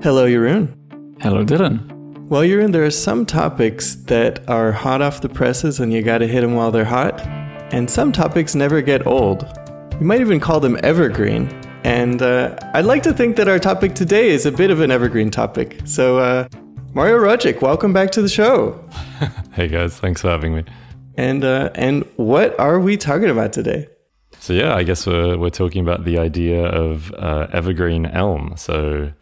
Hello, Jeroen. Hello, Dylan. Well, Jeroen, there are some topics that are hot off the presses and you gotta hit them while they're hot. And some topics never get old. You might even call them evergreen. And I'd like to think that our topic today is a bit of an evergreen topic. So, Mario Rogic, welcome back to the show. Hey guys, thanks for having me. And what are we talking about today? So yeah, I guess we're talking about the idea of evergreen Elm. So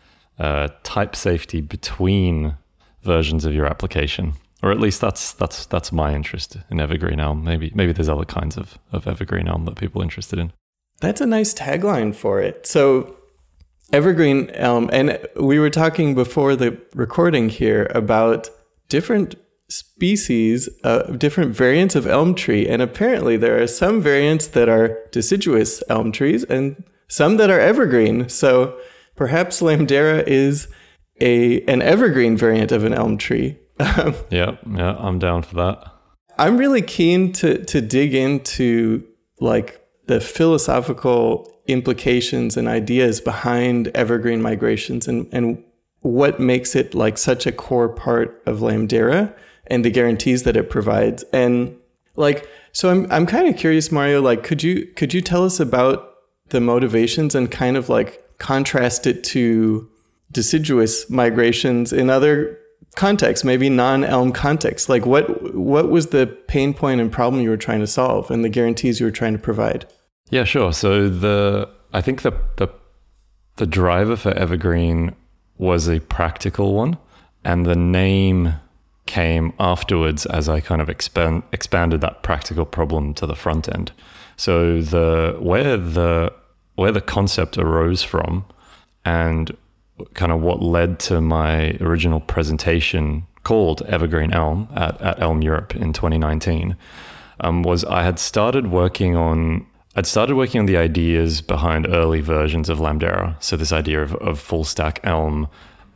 type safety between versions of your application, or at least that's my interest in evergreen Elm. Maybe there's other kinds of evergreen Elm that people are interested in. That's a nice tagline for it. So evergreen Elm, and we were talking before the recording here about different species, different variants of elm tree. And apparently there are some variants that are deciduous elm trees and some that are evergreen. So perhaps Lamdera is an evergreen variant of an elm tree. Yeah, I'm down for that. I'm really keen to dig into like the philosophical implications and ideas behind evergreen migrations and what makes it like such a core part of Lamdera and the guarantees that it provides. And like, so I'm kind of curious, Mario, like, could you tell us about the motivations and kind of like contrast it to deciduous migrations in other contexts, maybe non-elm contexts? Like what was the pain point and problem you were trying to solve and the guarantees you were trying to provide? Yeah, sure. So I think the driver for evergreen was a practical one, and the name came afterwards as I kind of expanded that practical problem to the front end. So where the concept arose from and kind of what led to my original presentation called Evergreen Elm at Elm Europe in 2019 was I'd started working on the ideas behind early versions of Lamdera. So this idea of full stack Elm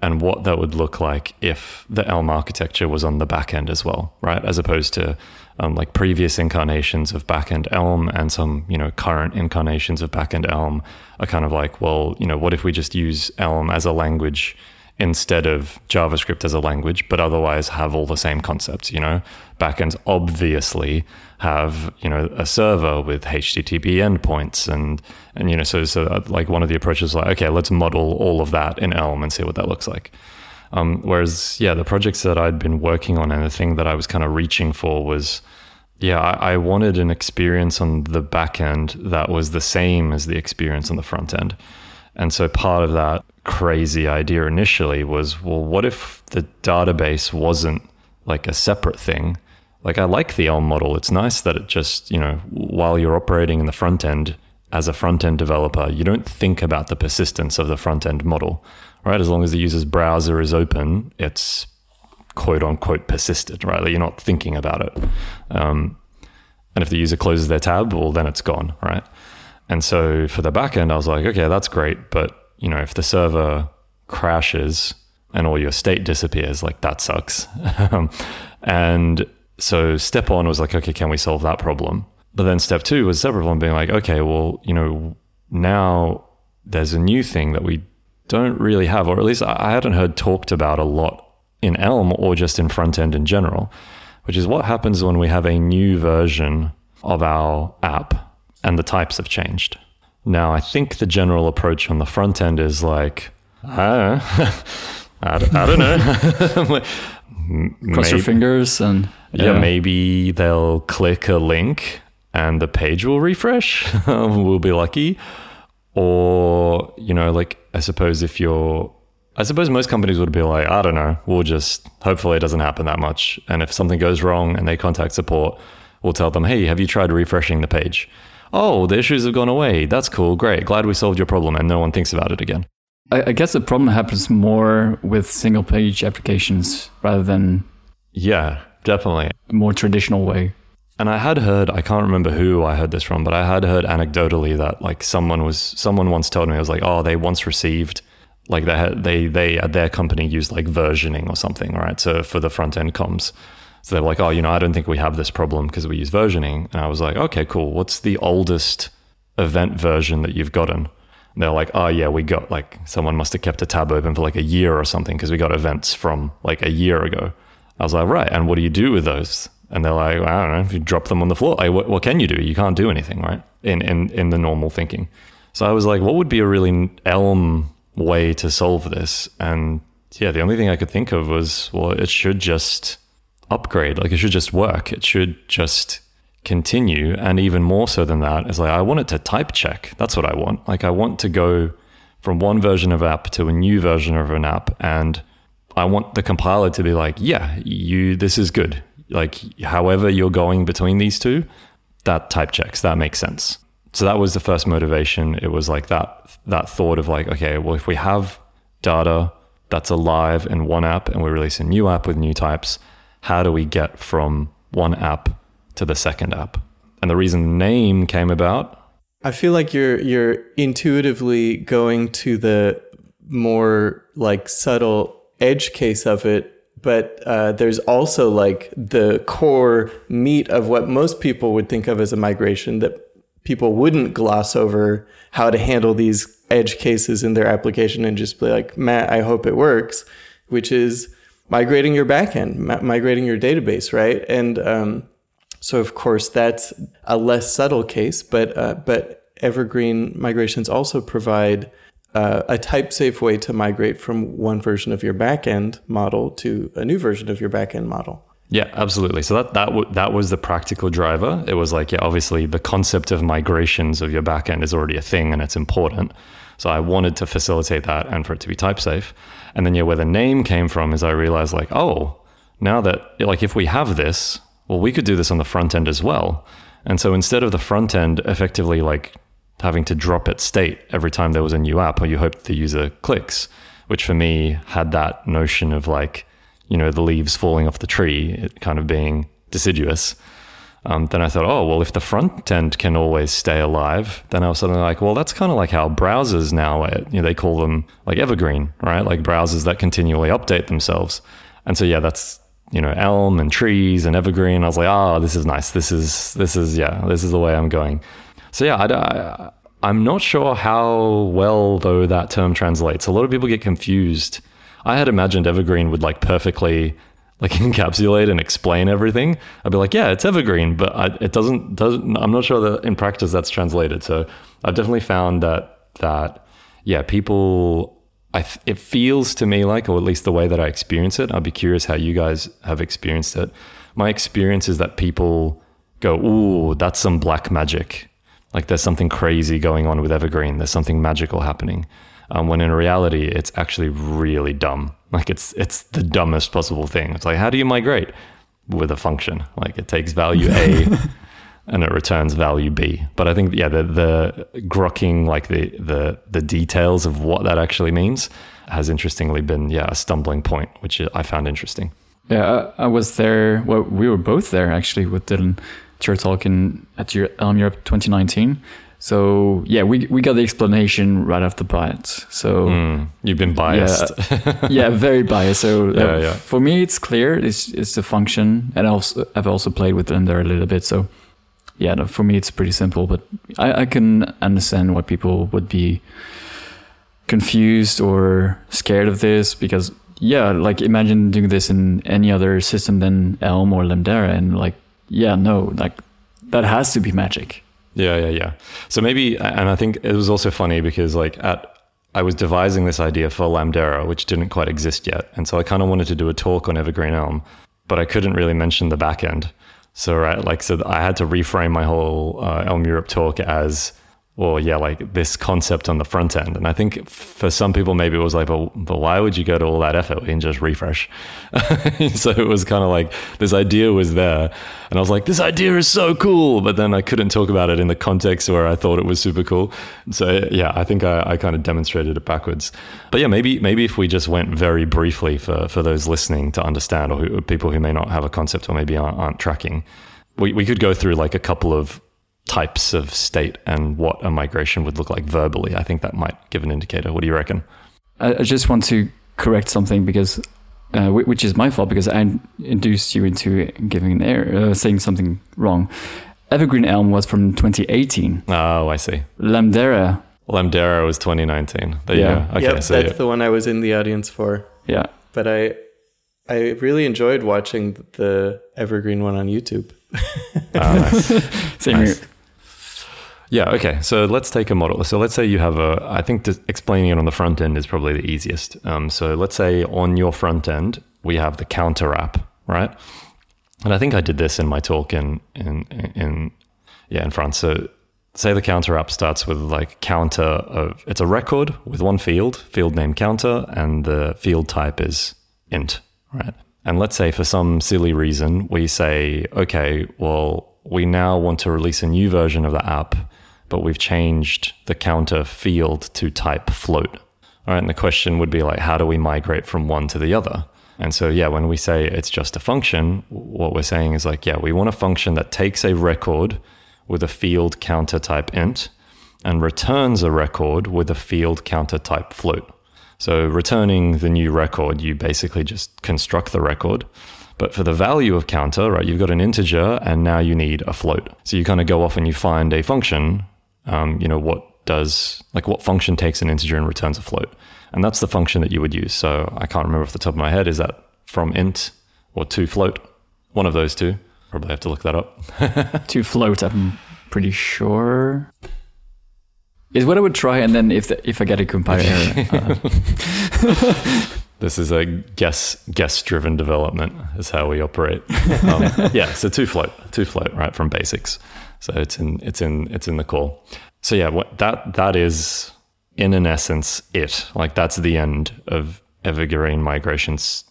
and what that would look like if the Elm architecture was on the back end as well, right? As opposed to like previous incarnations of back-end Elm and some, you know, current incarnations of back-end Elm are kind of like, well, you know, what if we just use Elm as a language instead of JavaScript as a language, but otherwise have all the same concepts, you know? Backends obviously have, you know, a server with HTTP endpoints and you know, so like one of the approaches is like, okay, let's model all of that in Elm and see what that looks like. Whereas, yeah, the projects that I'd been working on and the thing that I was kind of reaching for was, I wanted an experience on the back end that was the same as the experience on the front end. And so part of that crazy idea initially was, well, what if the database wasn't like a separate thing? Like, I like the Elm model. It's nice that it just, you know, while you're operating in the front end, as a front end developer, you don't think about the persistence of the front end model, right? As long as the user's browser is open, it's quote unquote persisted, right? Like, you're not thinking about it. And if the user closes their tab, well, then it's gone, right? And so for the backend, I was like, okay, that's great. But, you know, if the server crashes and all your state disappears, like that sucks. And so step one was like, okay, can we solve that problem? But then step two was separate from being like, okay, well, you know, now there's a new thing that we don't really have, or at least I hadn't heard talked about a lot in Elm or just in front end in general, which is what happens when we have a new version of our app and the types have changed. Now, I think the general approach on the front end is like, I don't know. Cross your fingers and... Yeah, maybe they'll click a link and the page will refresh. We'll be lucky. Or, you know, like, I suppose most companies would be like, I don't know, we'll just, hopefully it doesn't happen that much. And if something goes wrong and they contact support, we'll tell them, hey, have you tried refreshing the page? Oh, the issues have gone away. That's cool. Great. Glad we solved your problem. And no one thinks about it again. I guess the problem happens more with single page applications rather than... Yeah. Definitely. More traditional way. And I can't remember who I heard this from, but I had heard anecdotally that like someone once told me, I was like, oh, they once received, like they at their company used like versioning or something, right? So for the front end comms. So they were like, oh, you know, I don't think we have this problem because we use versioning. And I was like, okay, cool. What's the oldest event version that you've gotten? they're like, oh yeah, we got like someone must have kept a tab open for like a year or something because we got events from like a year ago. I was like, right, and what do you do with those? And they're like, well, I don't know, if you drop them on the floor, like, what can you do? You can't do anything, right? In the normal thinking. So I was like, what would be a really Elm way to solve this? And yeah, the only thing I could think of was, well, it should just upgrade. Like, it should just work. It should just continue. And even more so than that is like, I want it to type check. That's what I want. Like, I want to go from one version of app to a new version of an app. And I want the compiler to be like, yeah, this is good. Like, however you're going between these two, that type checks, that makes sense. So that was the first motivation. It was like that thought of like, okay, well, if we have data that's alive in one app and we release a new app with new types, how do we get from one app to the second app? And the reason the name came about, I feel like you're intuitively going to the more like subtle edge case of it. But there's also like the core meat of what most people would think of as a migration that people wouldn't gloss over, how to handle these edge cases in their application and just be like, Matt, I hope it works, which is migrating your backend, migrating your database, right? And so, of course, that's a less subtle case, but Evergreen migrations also provide a type-safe way to migrate from one version of your backend model to a new version of your backend model. Yeah, absolutely. So that was the practical driver. It was like, yeah, obviously the concept of migrations of your backend is already a thing and it's important. So I wanted to facilitate that and for it to be type safe. And then, yeah, where the name came from is I realized like, oh, now that like if we have this, well, we could do this on the front end as well. And so instead of the front end effectively like having to drop its state every time there was a new app or you hoped the user clicks, which for me had that notion of like, you know, the leaves falling off the tree, it kind of being deciduous. Then I thought, oh, well, if the front end can always stay alive, then I was suddenly like, well, that's kind of like how browsers now, you know, they call them like evergreen, right? Like browsers that continually update themselves. And so, yeah, that's, you know, Elm and trees and evergreen. I was like, oh, this is nice. This is the way I'm going. So, yeah, I'm not sure how well, though, that term translates. A lot of people get confused. I had imagined evergreen would like perfectly like encapsulate and explain everything. I'd be like, yeah, it's evergreen, but it doesn't. I'm not sure that in practice that's translated. So I've definitely found that yeah, people. It feels to me like, or at least the way that I experience it. I'd be curious how you guys have experienced it. My experience is that people go, "Ooh, that's some black magic. Like there's something crazy going on with evergreen. There's something magical happening." When in reality, it's actually really dumb. Like it's the dumbest possible thing. It's like, how do you migrate? With a function. Like it takes value A and it returns value B. But I think, yeah, the grokking, like the details of what that actually means has interestingly been, yeah, a stumbling point, which I found interesting. Yeah, I was there. Well, we were both there actually with Dylan Chertalkin at Elm Europe 2019. So yeah, we got the explanation right off the bat. So you've been biased. Yeah, yeah, very biased. So yeah. For me, it's clear. It's a function, and I've also played with Lamdera a little bit. So yeah, no, for me, it's pretty simple. But I can understand why people would be confused or scared of this because yeah, like imagine doing this in any other system than Elm or Lamdera, and like yeah, no, like that has to be magic. Yeah. So maybe, and I think it was also funny because like I was devising this idea for Lamdera, which didn't quite exist yet. And so I kind of wanted to do a talk on Evergreen Elm, but I couldn't really mention the back end. So, right, like, so I had to reframe my whole Elm Europe talk as, well, yeah, like this concept on the front end. And I think for some people, maybe it was like, but why would you go to all that effort and just refresh? So it was kind of like this idea was there. And I was like, this idea is so cool. But then I couldn't talk about it in the context where I thought it was super cool. So yeah, I think I kind of demonstrated it backwards. But yeah, maybe if we just went very briefly for those listening to understand or people who may not have a concept or maybe aren't tracking, we could go through like a couple of types of state and what a migration would look like verbally. I think that might give an indicator. What do you reckon? I just want to correct something because, which is my fault because I induced you into giving an error, saying something wrong. Evergreen Elm was from 2018. Oh, I see. Lamdera Lamdera was 2019. There yeah. You go. Okay, yep, so that's the one I was in the audience for. Yeah. But I really enjoyed watching the Evergreen one on YouTube. Nice. Same nice. Here. Yeah, okay. So let's take a model. So let's say you have I think explaining it on the front end is probably the easiest. So let's say on your front end, we have the counter app, right? And I think I did this in my talk in France. So say the counter app starts with like counter of, it's a record with one field name counter, and the field type is int, right? And let's say for some silly reason, we say, okay, well, we now want to release a new version of the app, but we've changed the counter field to type float. All right. And the question would be like, how do we migrate from one to the other? And so, yeah, when we say it's just a function, what we're saying is like, yeah, we want a function that takes a record with a field counter type int and returns a record with a field counter type float. So returning the new record, you basically just construct the record. But for the value of counter, right, you've got an integer and now you need a float. So you kind of go off and you find a function, what function takes an integer and returns a float. And that's the function that you would use. So I can't remember off the top of my head, is that from int or to float? One of those two. Probably have to look that up. To float, I'm pretty sure, is what I would try. And then if I get a compiler error. This is a guess-driven development is how we operate. Yeah, so to float, right, from basics. So it's in the call. So yeah, that is... in essence, it. Like, that's the end of Evergreen migrations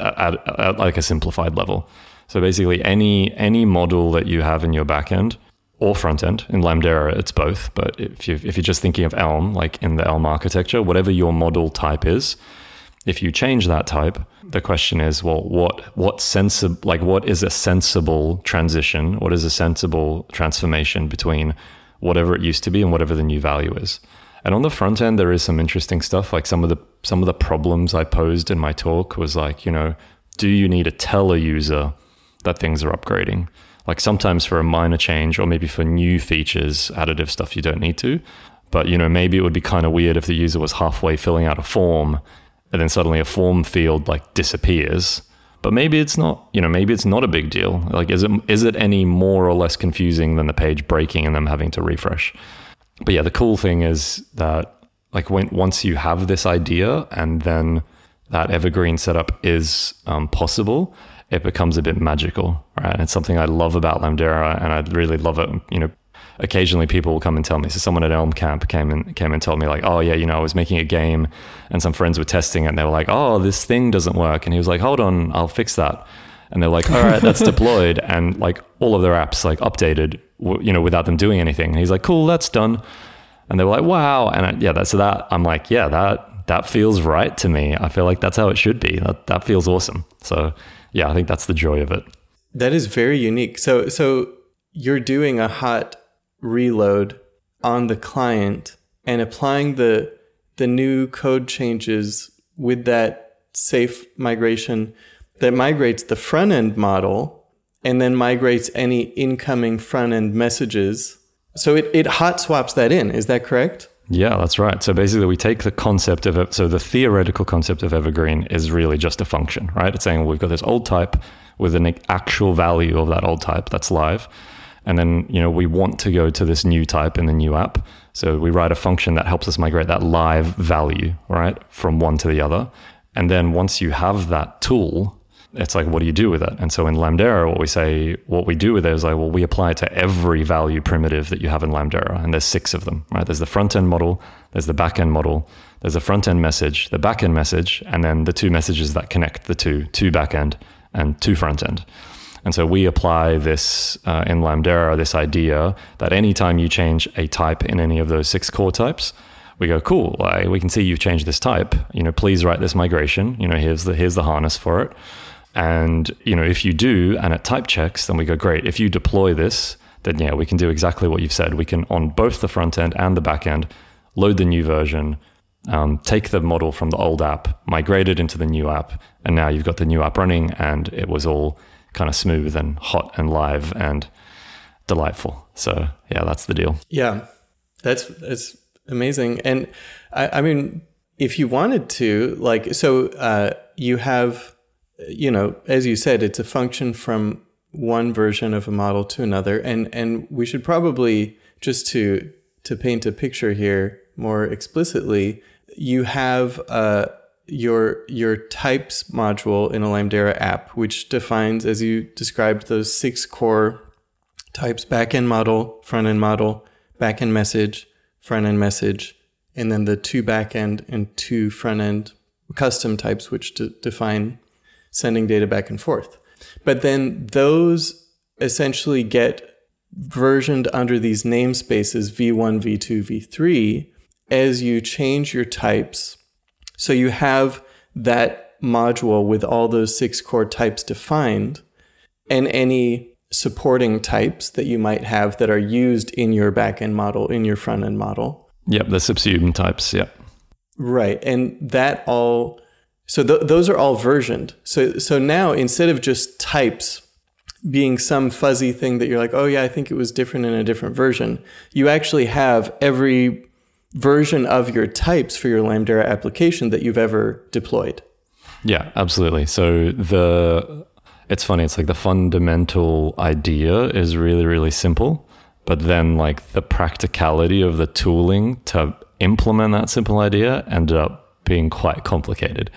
at like a simplified level. So basically, any model that you have in your backend or front end, in Lamdera, it's both. But if you're just thinking of Elm, like in the Elm architecture, whatever your model type is, if you change that type, the question is, well, what is a sensible transition? What is a sensible transformation between whatever it used to be and whatever the new value is? And on the front end, there is some interesting stuff. Like some of the problems I posed in my talk was like, do you need to tell a user that things are upgrading? Like sometimes for a minor change or maybe for new features, additive stuff, you don't need to. But, maybe it would be kind of weird if the user was halfway filling out a form and then suddenly a form field like disappears. But maybe it's not, maybe it's not a big deal. Like, is it any more or less confusing than the page breaking and them having to refresh? But yeah, the cool thing is that like once you have this idea and then that Evergreen setup is possible, it becomes a bit magical, right? And it's something I love about Lamdera, and I really love it. Occasionally people will come and tell me. So someone at Elm Camp came and told me like, oh yeah, I was making a game and some friends were testing it and they were like, oh, this thing doesn't work. And he was like, hold on, I'll fix that. And they're like, all right, that's deployed. And like all of their apps like updated, without them doing anything. And he's like, cool, that's done. And they were like, wow. And I'm like, yeah, that feels right to me. I feel like that's how it should be. That feels awesome. So yeah, I think that's the joy of it. That is very unique. So you're doing a hot reload on the client and applying the new code changes with that safe migration that migrates the front-end model and then migrates any incoming front-end messages. So it hot swaps that in. Is that correct? Yeah, that's right. So basically we take the concept of it. So the theoretical concept of Evergreen is really just a function, right? It's saying, well, we've got this old type with an actual value of that old type that's live. And then, we want to go to this new type in the new app. So we write a function that helps us migrate that live value, right, from one to the other. And then once you have that tool, it's like, what do you do with it? And so in Lamdera, what we do with it is like, well, we apply it to every value primitive that you have in Lamdera. And there's 6 of them, right? There's the front-end model, there's the back-end model, there's the front-end message, the back-end message, and then the 2 messages that connect the two back-end and 2 front-end. And so we apply this in Lamdera, this idea that anytime you change a type in any of those 6 core types, we go, cool, we can see you've changed this type. Please write this migration. Here's the harness for it. And, if you do, and it type checks, then we go, great. If you deploy this, then yeah, we can do exactly what you've said. We can, on both the front end and the back end, load the new version, take the model from the old app, migrate it into the new app. And now you've got the new app running and it was all kind of smooth and hot and live and delightful. So yeah, that's the deal. Yeah, that's amazing. And I mean, if you wanted to, like, so you have, you know, as you said, it's a function from one version of a model to another. And we should probably, just to paint a picture here more explicitly, you have your types module in a Lamdera app, which defines, as you described, those 6 core types: backend model, backend message, front-end message, and then the 2 backend and 2 front-end custom types, which define sending data back and forth. But then those essentially get versioned under these namespaces v1, v2, v3 as you change your types. So you have that module with all those 6 core types defined, and any supporting types that you might have that are used in your backend model, in your front-end model. Yep, the subsumed types, yep. Right, and that all... So those are all versioned. So now, instead of just types being some fuzzy thing that you're like, oh yeah, I think it was different in a different version, you actually have every version of your types for your Lamdera application that you've ever deployed. Yeah, absolutely. So it's funny, it's like the fundamental idea is really, really simple, but then like the practicality of the tooling to implement that simple idea ended up being quite complicated.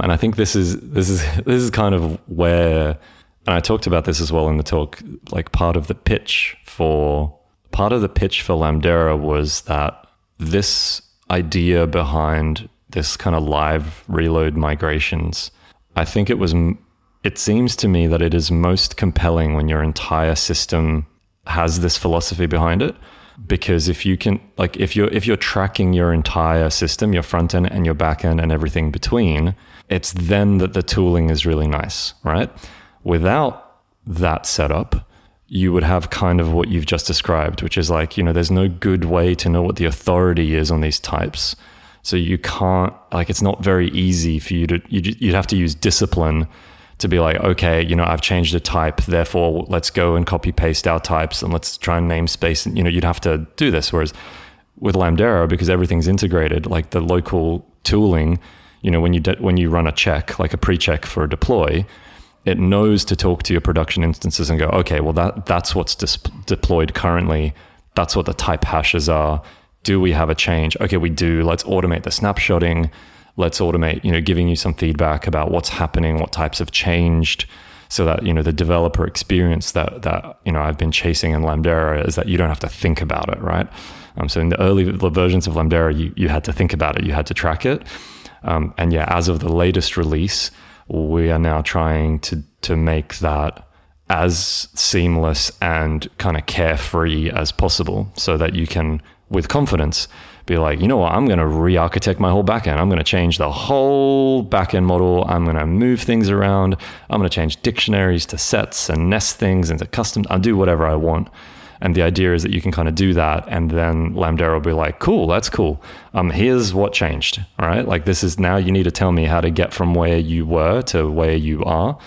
And I think this is kind of where, and I talked about this as well in the talk, like part of the pitch for Lamdera was that this idea behind this kind of live reload migrations, I think it seems to me that it is most compelling when your entire system has this philosophy behind it, because if you can, like, if you're tracking your entire system, your front end and your back end and everything between, it's then that the tooling is really nice, right? Without that setup, you would have kind of what you've just described, which is like, you know, there's no good way to know what the authority is on these types. So you can't, like, it's not very easy for you to, you'd have to use discipline to be like, okay, you know, I've changed the type, therefore let's go and copy paste our types and let's try and namespace. And, you know, you'd have to do this. Whereas with Lamdera, because everything's integrated, like the local tooling, you know, when you run a check, like a pre-check for a deploy, it knows to talk to your production instances and go, okay, well, that's what's deployed currently. That's what the type hashes are. Do we have a change? Okay, we do. Let's automate the snapshotting. Let's automate, you know, giving you some feedback about what's happening, what types have changed, so that, you know, the developer experience that you know, I've been chasing in Lamdera is that you don't have to think about it, right? So in the early versions of Lamdera, you had to think about it, you had to track it. And yeah, as of the latest release, we are now trying to make that as seamless and kind of carefree as possible, so that you can, with confidence, be like, you know what, I'm going to re-architect my whole backend. I'm going to change the whole backend model. I'm going to move things around. I'm going to change dictionaries to sets and nest things into custom. I'll do whatever I want. And the idea is that you can kind of do that, and then Lamdera will be like, cool, that's cool. Here's what changed, all right? Like, this is, now you need to tell me how to get from where you were to where you are.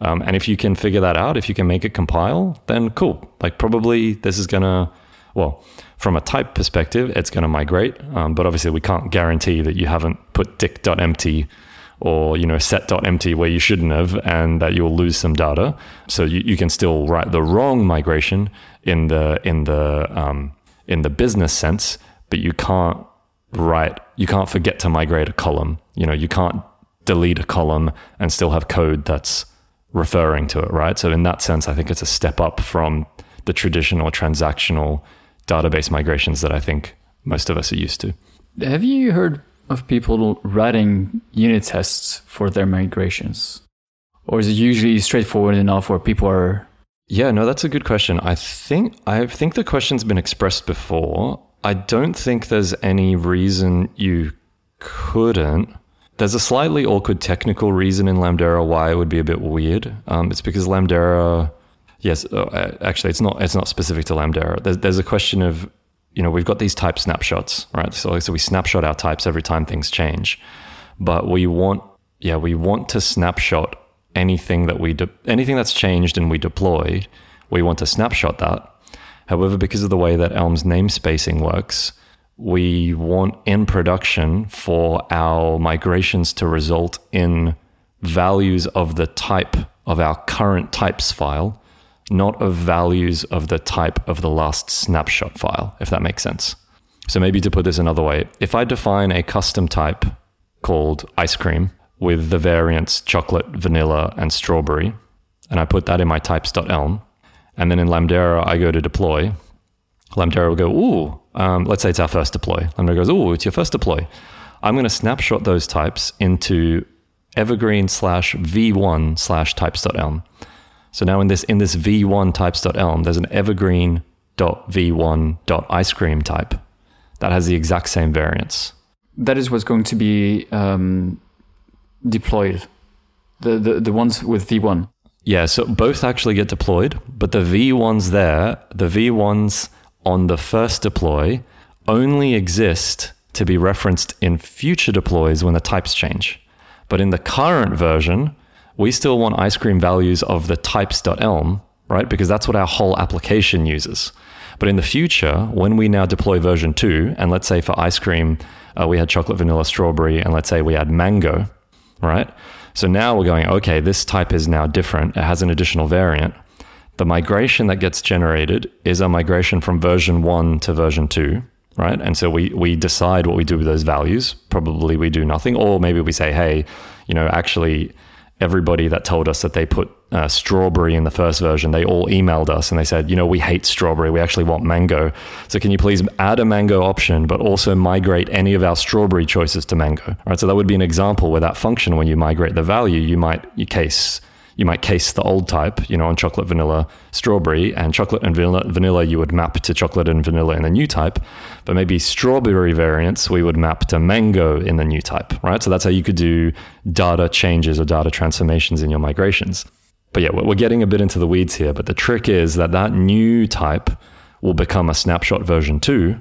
And if you can figure that out, if you can make it compile, then cool. Like, probably this is going to, well, from a type perspective, it's going to migrate. But obviously we can't guarantee that you haven't put dict.empty or, you know, set.empty where you shouldn't have, and that you'll lose some data. So you can still write the wrong migration in the business sense, but you can't forget to migrate a column. You know, you can't delete a column and still have code that's referring to it, right? So in that sense, I think it's a step up from the traditional transactional database migrations that I think most of us are used to. Have you heard of people writing unit tests for their migrations? Or is it usually straightforward enough where people are... Yeah, no, that's a good question. I think the question's been expressed before. I don't think there's any reason you couldn't. There's a slightly awkward technical reason in Lamdera why it would be a bit weird. It's because Lamdera... Yes, actually, it's not specific to Lamdera. There's a question of, you know, we've got these type snapshots, right? So we snapshot our types every time things change, but we want to snapshot anything that anything that's changed and we deployed. We want to snapshot that. However, because of the way that Elm's namespacing works, we want in production for our migrations to result in values of the type of our current types file, not of values of the type of the last snapshot file, if that makes sense. So maybe to put this another way, if I define a custom type called ice cream with the variants chocolate, vanilla, and strawberry, and I put that in my types.elm, and then in Lamdera, I go to deploy, Lamdera will go, ooh, let's say it's our first deploy. Lamdera goes, ooh, it's your first deploy. I'm going to snapshot those types into evergreen/v1/types.elm. So now in this v1 types.elm, there's an evergreen.v1.icecream type that has the exact same variance. That is what's going to be deployed, the ones with v1. Yeah, so both actually get deployed, but the v1s there, the v1s on the first deploy only exist to be referenced in future deploys when the types change. But in the current version, we still want ice cream values of the types.elm, right? Because that's what our whole application uses. But in the future, when we now deploy version 2, and let's say for ice cream, we had chocolate, vanilla, strawberry, and let's say we had mango, right? So now we're going, okay, this type is now different. It has an additional variant. The migration that gets generated is a migration from version 1 to version 2. Right, and so we decide what we do with those values. Probably we do nothing, or maybe we say, hey, you know, actually, everybody that told us that they put strawberry in the first version, they all emailed us and they said, you know, we hate strawberry. We actually want mango. So can you please add a mango option, but also migrate any of our strawberry choices to mango? Right, so that would be an example where that function, when you migrate the value, you might case the old type, you know, on chocolate, vanilla, strawberry, and chocolate and vanilla you would map to chocolate and vanilla in the new type, but maybe strawberry variants we would map to mango in the new type, right? So that's how you could do data changes or data transformations in your migrations. But yeah, we're getting a bit into the weeds here, but the trick is that new type will become a snapshot version 2,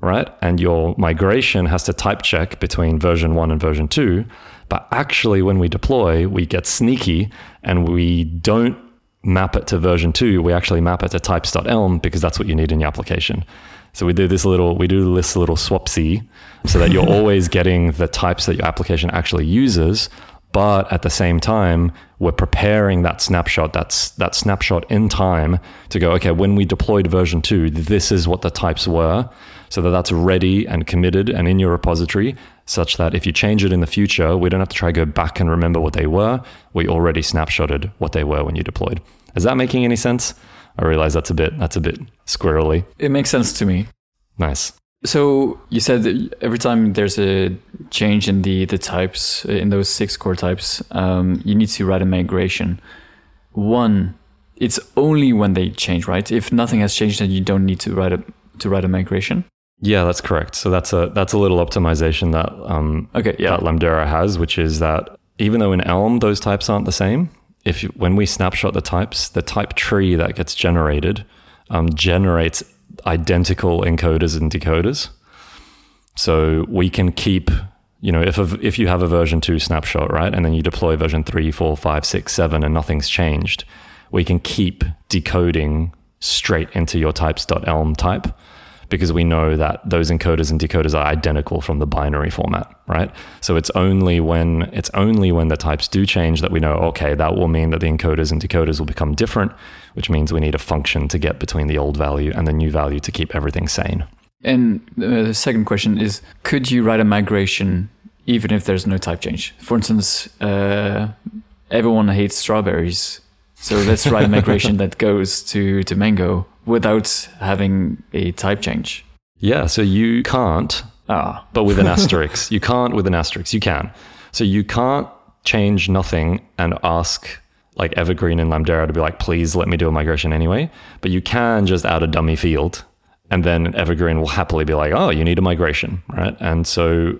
right? And your migration has to type check between version 1 and version 2. But actually, when we deploy, we get sneaky and we don't map it to version 2. We actually map it to types.elm because that's what you need in your application. So we do this little swapsie so that you're always getting the types that your application actually uses. But at the same time, we're preparing that snapshot, that snapshot in time to go, okay, when we deployed version 2, this is what the types were, so that's ready and committed and in your repository, such that if you change it in the future, we don't have to try to go back and remember what they were. We already snapshotted what they were when you deployed. Is that making any sense? I realize that's a bit squirrely. It makes sense to me. Nice. So you said that every time there's a change in the types, in those 6 core types, you need to write a migration. One, it's only when they change, right? If nothing has changed, then you don't need to write a migration. Yeah, that's correct. So that's a little optimization that that Lamdera has, which is that even though in Elm those types aren't the same, when we snapshot the types, the type tree that gets generated generates identical encoders and decoders. So we can keep, you know, if you have a version 2 snapshot, right, and then you deploy version 3, 4, 5, 6, 7, and nothing's changed, we can keep decoding straight into your types.elm type because we know that those encoders and decoders are identical from the binary format, right? So it's only when the types do change that we know, okay, that will mean that the encoders and decoders will become different, which means we need a function to get between the old value and the new value to keep everything sane. And the second question is, could you write a migration even if there's no type change? For instance, everyone hates strawberries. So let's write a migration that goes to mango without having a type change. Yeah, so you can't, but with an asterisk. You can't with an asterisk. You can. So you can't change nothing and ask like Evergreen and Lamdera to be like, please let me do a migration anyway. But you can just add a dummy field and then Evergreen will happily be like, oh, you need a migration, right? And so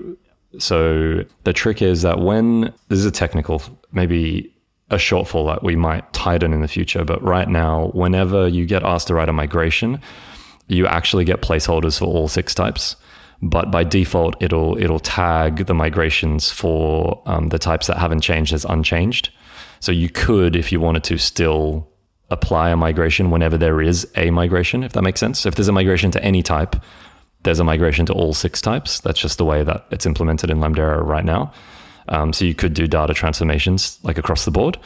the trick is that when, this is a technical, maybe a shortfall that we might tighten in the future. But right now, whenever you get asked to write a migration, you actually get placeholders for all 6 types. But by default, it'll tag the migrations for the types that haven't changed as unchanged. So you could, if you wanted to, still apply a migration whenever there is a migration, if that makes sense. So if there's a migration to any type, there's a migration to all six types. That's just the way that it's implemented in Lamdera right now. So you could do data transformations like across the board.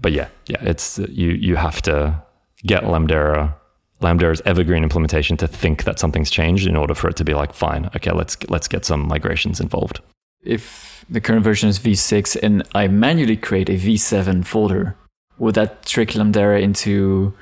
But yeah, it's you have to get Lamdera's evergreen implementation to think that something's changed in order for it to be like, fine, okay, let's get some migrations involved. If the current version is v6 and I manually create a v7 folder, would that trick Lamdera into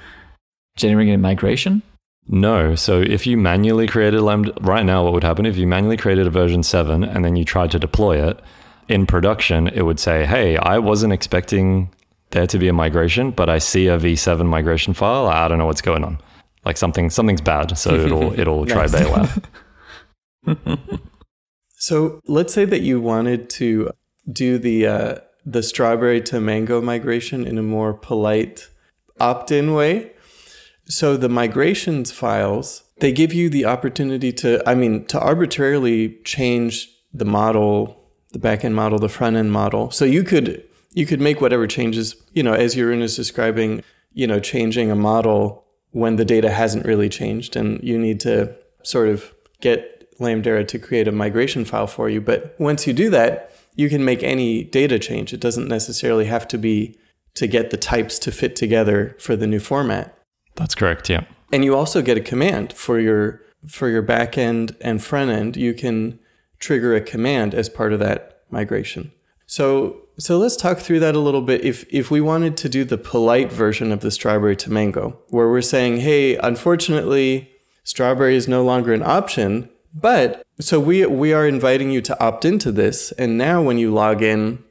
generating a migration? No. So if you manually created Lamdera, right now what would happen if you manually created a version 7 and then you tried to deploy it in production, it would say, hey, I wasn't expecting there to be a migration, but I see a v7 migration file. I don't know what's going on. Like something's bad. So it'll try bailout. So let's say that you wanted to do the strawberry to mango migration in a more polite opt-in way. So the migrations files, they give you the opportunity to arbitrarily change the model, the back-end model, the front-end model. So you could make whatever changes, as Jeroen is describing, changing a model when the data hasn't really changed, and you need to sort of get Lamdera to create a migration file for you. But once you do that, you can make any data change. It doesn't necessarily have to be to get the types to fit together for the new format. That's correct, yeah. And you also get a command for your back end and front end. You can trigger a command as part of that migration. So let's talk through that a little bit. If we wanted to do the polite version of the strawberry to mango, where we're saying, hey, unfortunately, strawberry is no longer an option, but so we are inviting you to opt into this. And now when you log in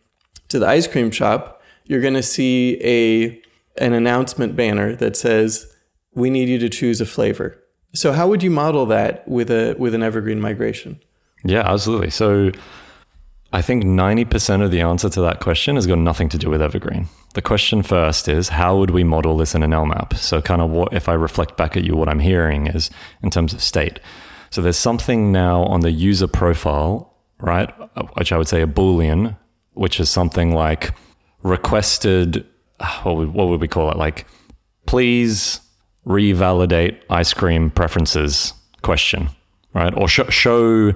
to the ice cream shop, you're going to see an announcement banner that says, we need you to choose a flavor. So how would you model that with an evergreen migration? Yeah, absolutely. So I think 90% of the answer to that question has got nothing to do with evergreen. The question first is, how would we model this in an Elm app? So kind of what, if I reflect back at you, what I'm hearing is in terms of state. So there's something now on the user profile, right? Which I would say a Boolean, which is something like requested, what would we call it? Like, please revalidate ice cream preferences question, right? Or show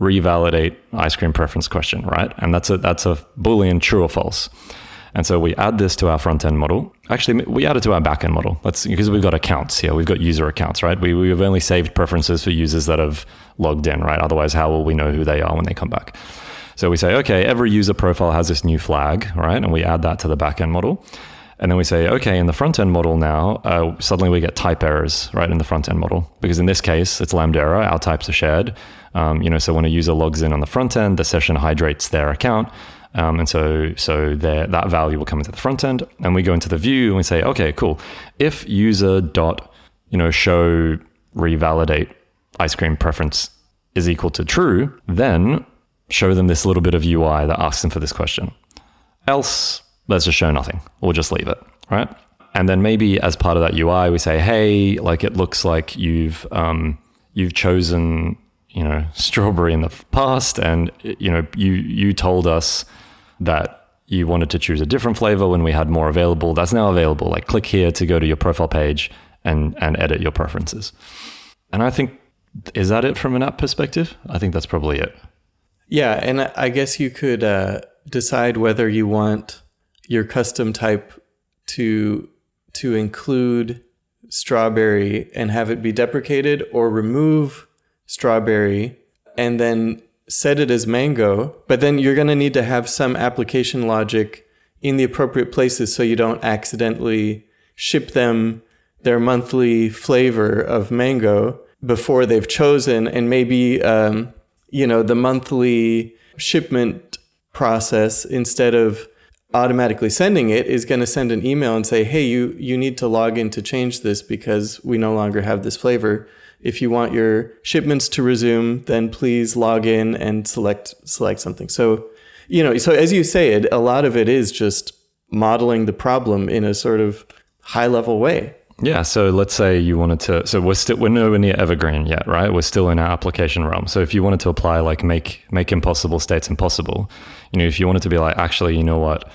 revalidate ice cream preference question, right? And that's a Boolean true or false. And so we add this to our front-end model. Actually, we add it to our back-end model. Because we've got accounts here. We've got user accounts, right? We've only saved preferences for users that have logged in, right? Otherwise, how will we know who they are when they come back? So we say, okay, every user profile has this new flag, right? And we add that to the back-end model. And then we say, okay, in the front-end model now, suddenly we get type errors, right, in the front-end model. Because in this case, it's Lamdera. Our types are shared. So when a user logs in on the front-end, the session hydrates their account. And so that value will come into the front end, and we go into the view and we say, okay, cool. If user dot, show revalidate ice cream preference is equal to true, then show them this little bit of UI that asks them for this question. Else, let's just show nothing. We'll just leave it, right? And then maybe as part of that UI, we say, hey, like it looks like you've chosen strawberry in the past, and you told us that you wanted to choose a different flavor when we had more available. That's now available. Like, click here to go to your profile page and edit your preferences. And I think, is that it from an app perspective? I think that's probably it. Yeah, and I guess you could decide whether you want your custom type to include strawberry and have it be deprecated, or remove strawberry and then set it as mango, but then you're going to need to have some application logic in the appropriate places so you don't accidentally ship them their monthly flavor of mango before they've chosen. And maybe, the monthly shipment process, instead of automatically sending it, is going to send an email and say, hey, you need to log in to change this because we no longer have this flavor. If you want your shipments to resume, then please log in and select something. So, so as you say, a lot of it is just modeling the problem in a sort of high level way. Yeah. So let's say you wanted to, so we're nowhere near evergreen yet, right? We're still in our application realm. So if you wanted to apply, like, make impossible states impossible, if you wanted to be like, actually, you know what?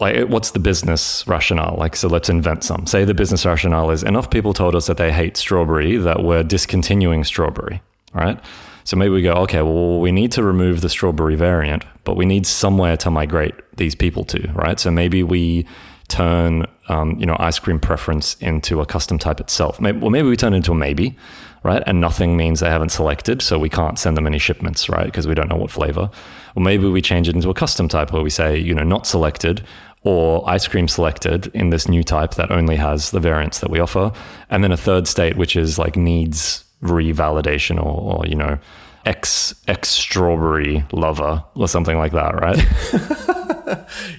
Like, what's the business rationale? Like, so let's invent some. Say the business rationale is enough people told us that they hate strawberry that we're discontinuing strawberry, all right? So maybe we go, okay, well, we need to remove the strawberry variant, but we need somewhere to migrate these people to, right? So maybe we turn, ice cream preference into a custom type itself. Maybe we turn it into a maybe, right? And nothing means they haven't selected, so we can't send them any shipments, right? Because we don't know what flavor. Or maybe we change it into a custom type where we say, not selected or ice cream selected in this new type that only has the variants that we offer. And then a third state, which is like needs revalidation or ex strawberry lover or something like that, right?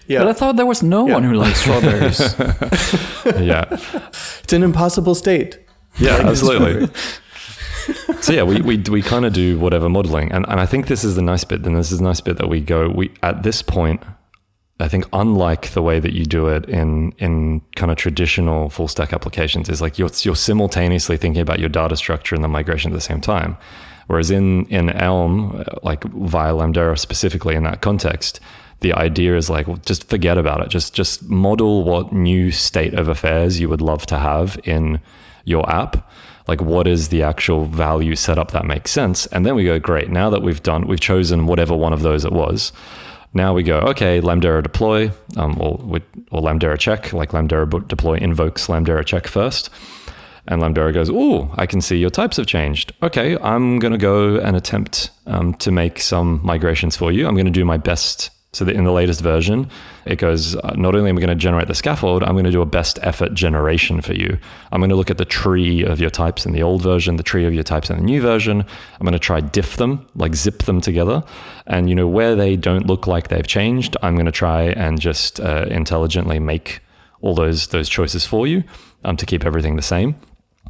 Yeah. But I thought there was no one who likes strawberries. Yeah. It's an impossible state. Yeah, absolutely. So yeah, we kind of do whatever modeling. And I think this is the nice bit. And this is the nice bit that we at this point, I think unlike the way that you do it in kind of traditional full stack applications, is like you're simultaneously thinking about your data structure and the migration at the same time. Whereas in Elm, like via Lamdera specifically in that context, the idea is like, well, just forget about it. Just model what new state of affairs you would love to have in your app. Like, what is the actual value setup that makes sense? And then we go, great. Now that we've chosen whatever one of those it was. Now we go, okay, Lamdera deploy, or Lamdera check. Like Lamdera deploy invokes Lamdera check first. And Lamdera goes, oh, I can see your types have changed. Okay, I'm going to go and attempt to make some migrations for you. I'm going to do my best. So that in the latest version, it goes, not only am I going to generate the scaffold, I'm going to do a best effort generation for you. I'm going to look at the tree of your types in the old version, the tree of your types in the new version. I'm going to try diff them, like zip them together. And, where they don't look like they've changed, I'm going to try and just intelligently make all those choices for you to keep everything the same.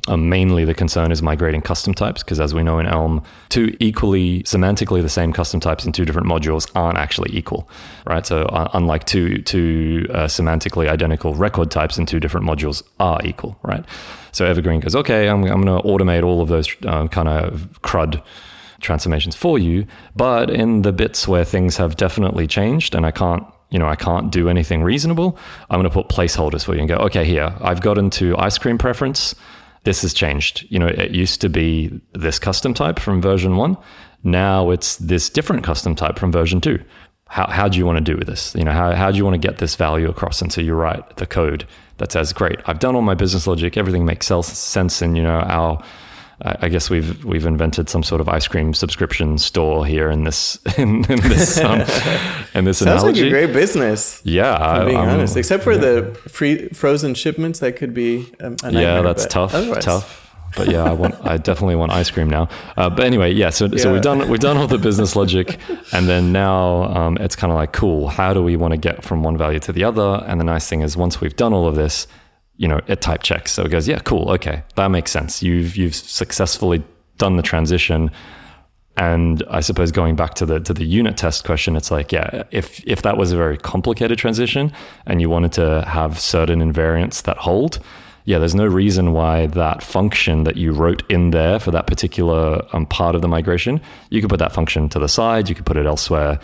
Mainly the concern is migrating custom types, because as we know in Elm, two equally semantically the same custom types in two different modules aren't actually equal, right? So unlike two semantically identical record types in two different modules are equal, right? So Evergreen goes, okay, I'm going to automate all of those kind of CRUD transformations for you, but in the bits where things have definitely changed and I can't do anything reasonable, I'm going to put placeholders for you and go, okay, here, I've gotten to ice cream preference. This has changed. It used to be this custom type from version 1. Now it's this different custom type from version 2. How do you want to do with this? How do you want to get this value across? And so you write the code that says, great, I've done all my business logic. Everything makes sense. And, I guess we've invented some sort of ice cream subscription store here in this analogy. Sounds like a great business. Yeah, if I'm being honest, except for the free frozen shipments, that could be a nightmare. Yeah, that's tough. But yeah, I definitely want ice cream now. But anyway, yeah. So we've done all the business logic, and then now it's kind of like, cool. How do we want to get from one value to the other? And the nice thing is, once we've done all of this, it type checks. So it goes, yeah, cool. Okay. That makes sense. You've successfully done the transition. And I suppose going back to the unit test question, it's like, yeah, if that was a very complicated transition and you wanted to have certain invariants that hold, yeah, there's no reason why that function that you wrote in there for that particular part of the migration, you could put that function to the side, you could put it elsewhere,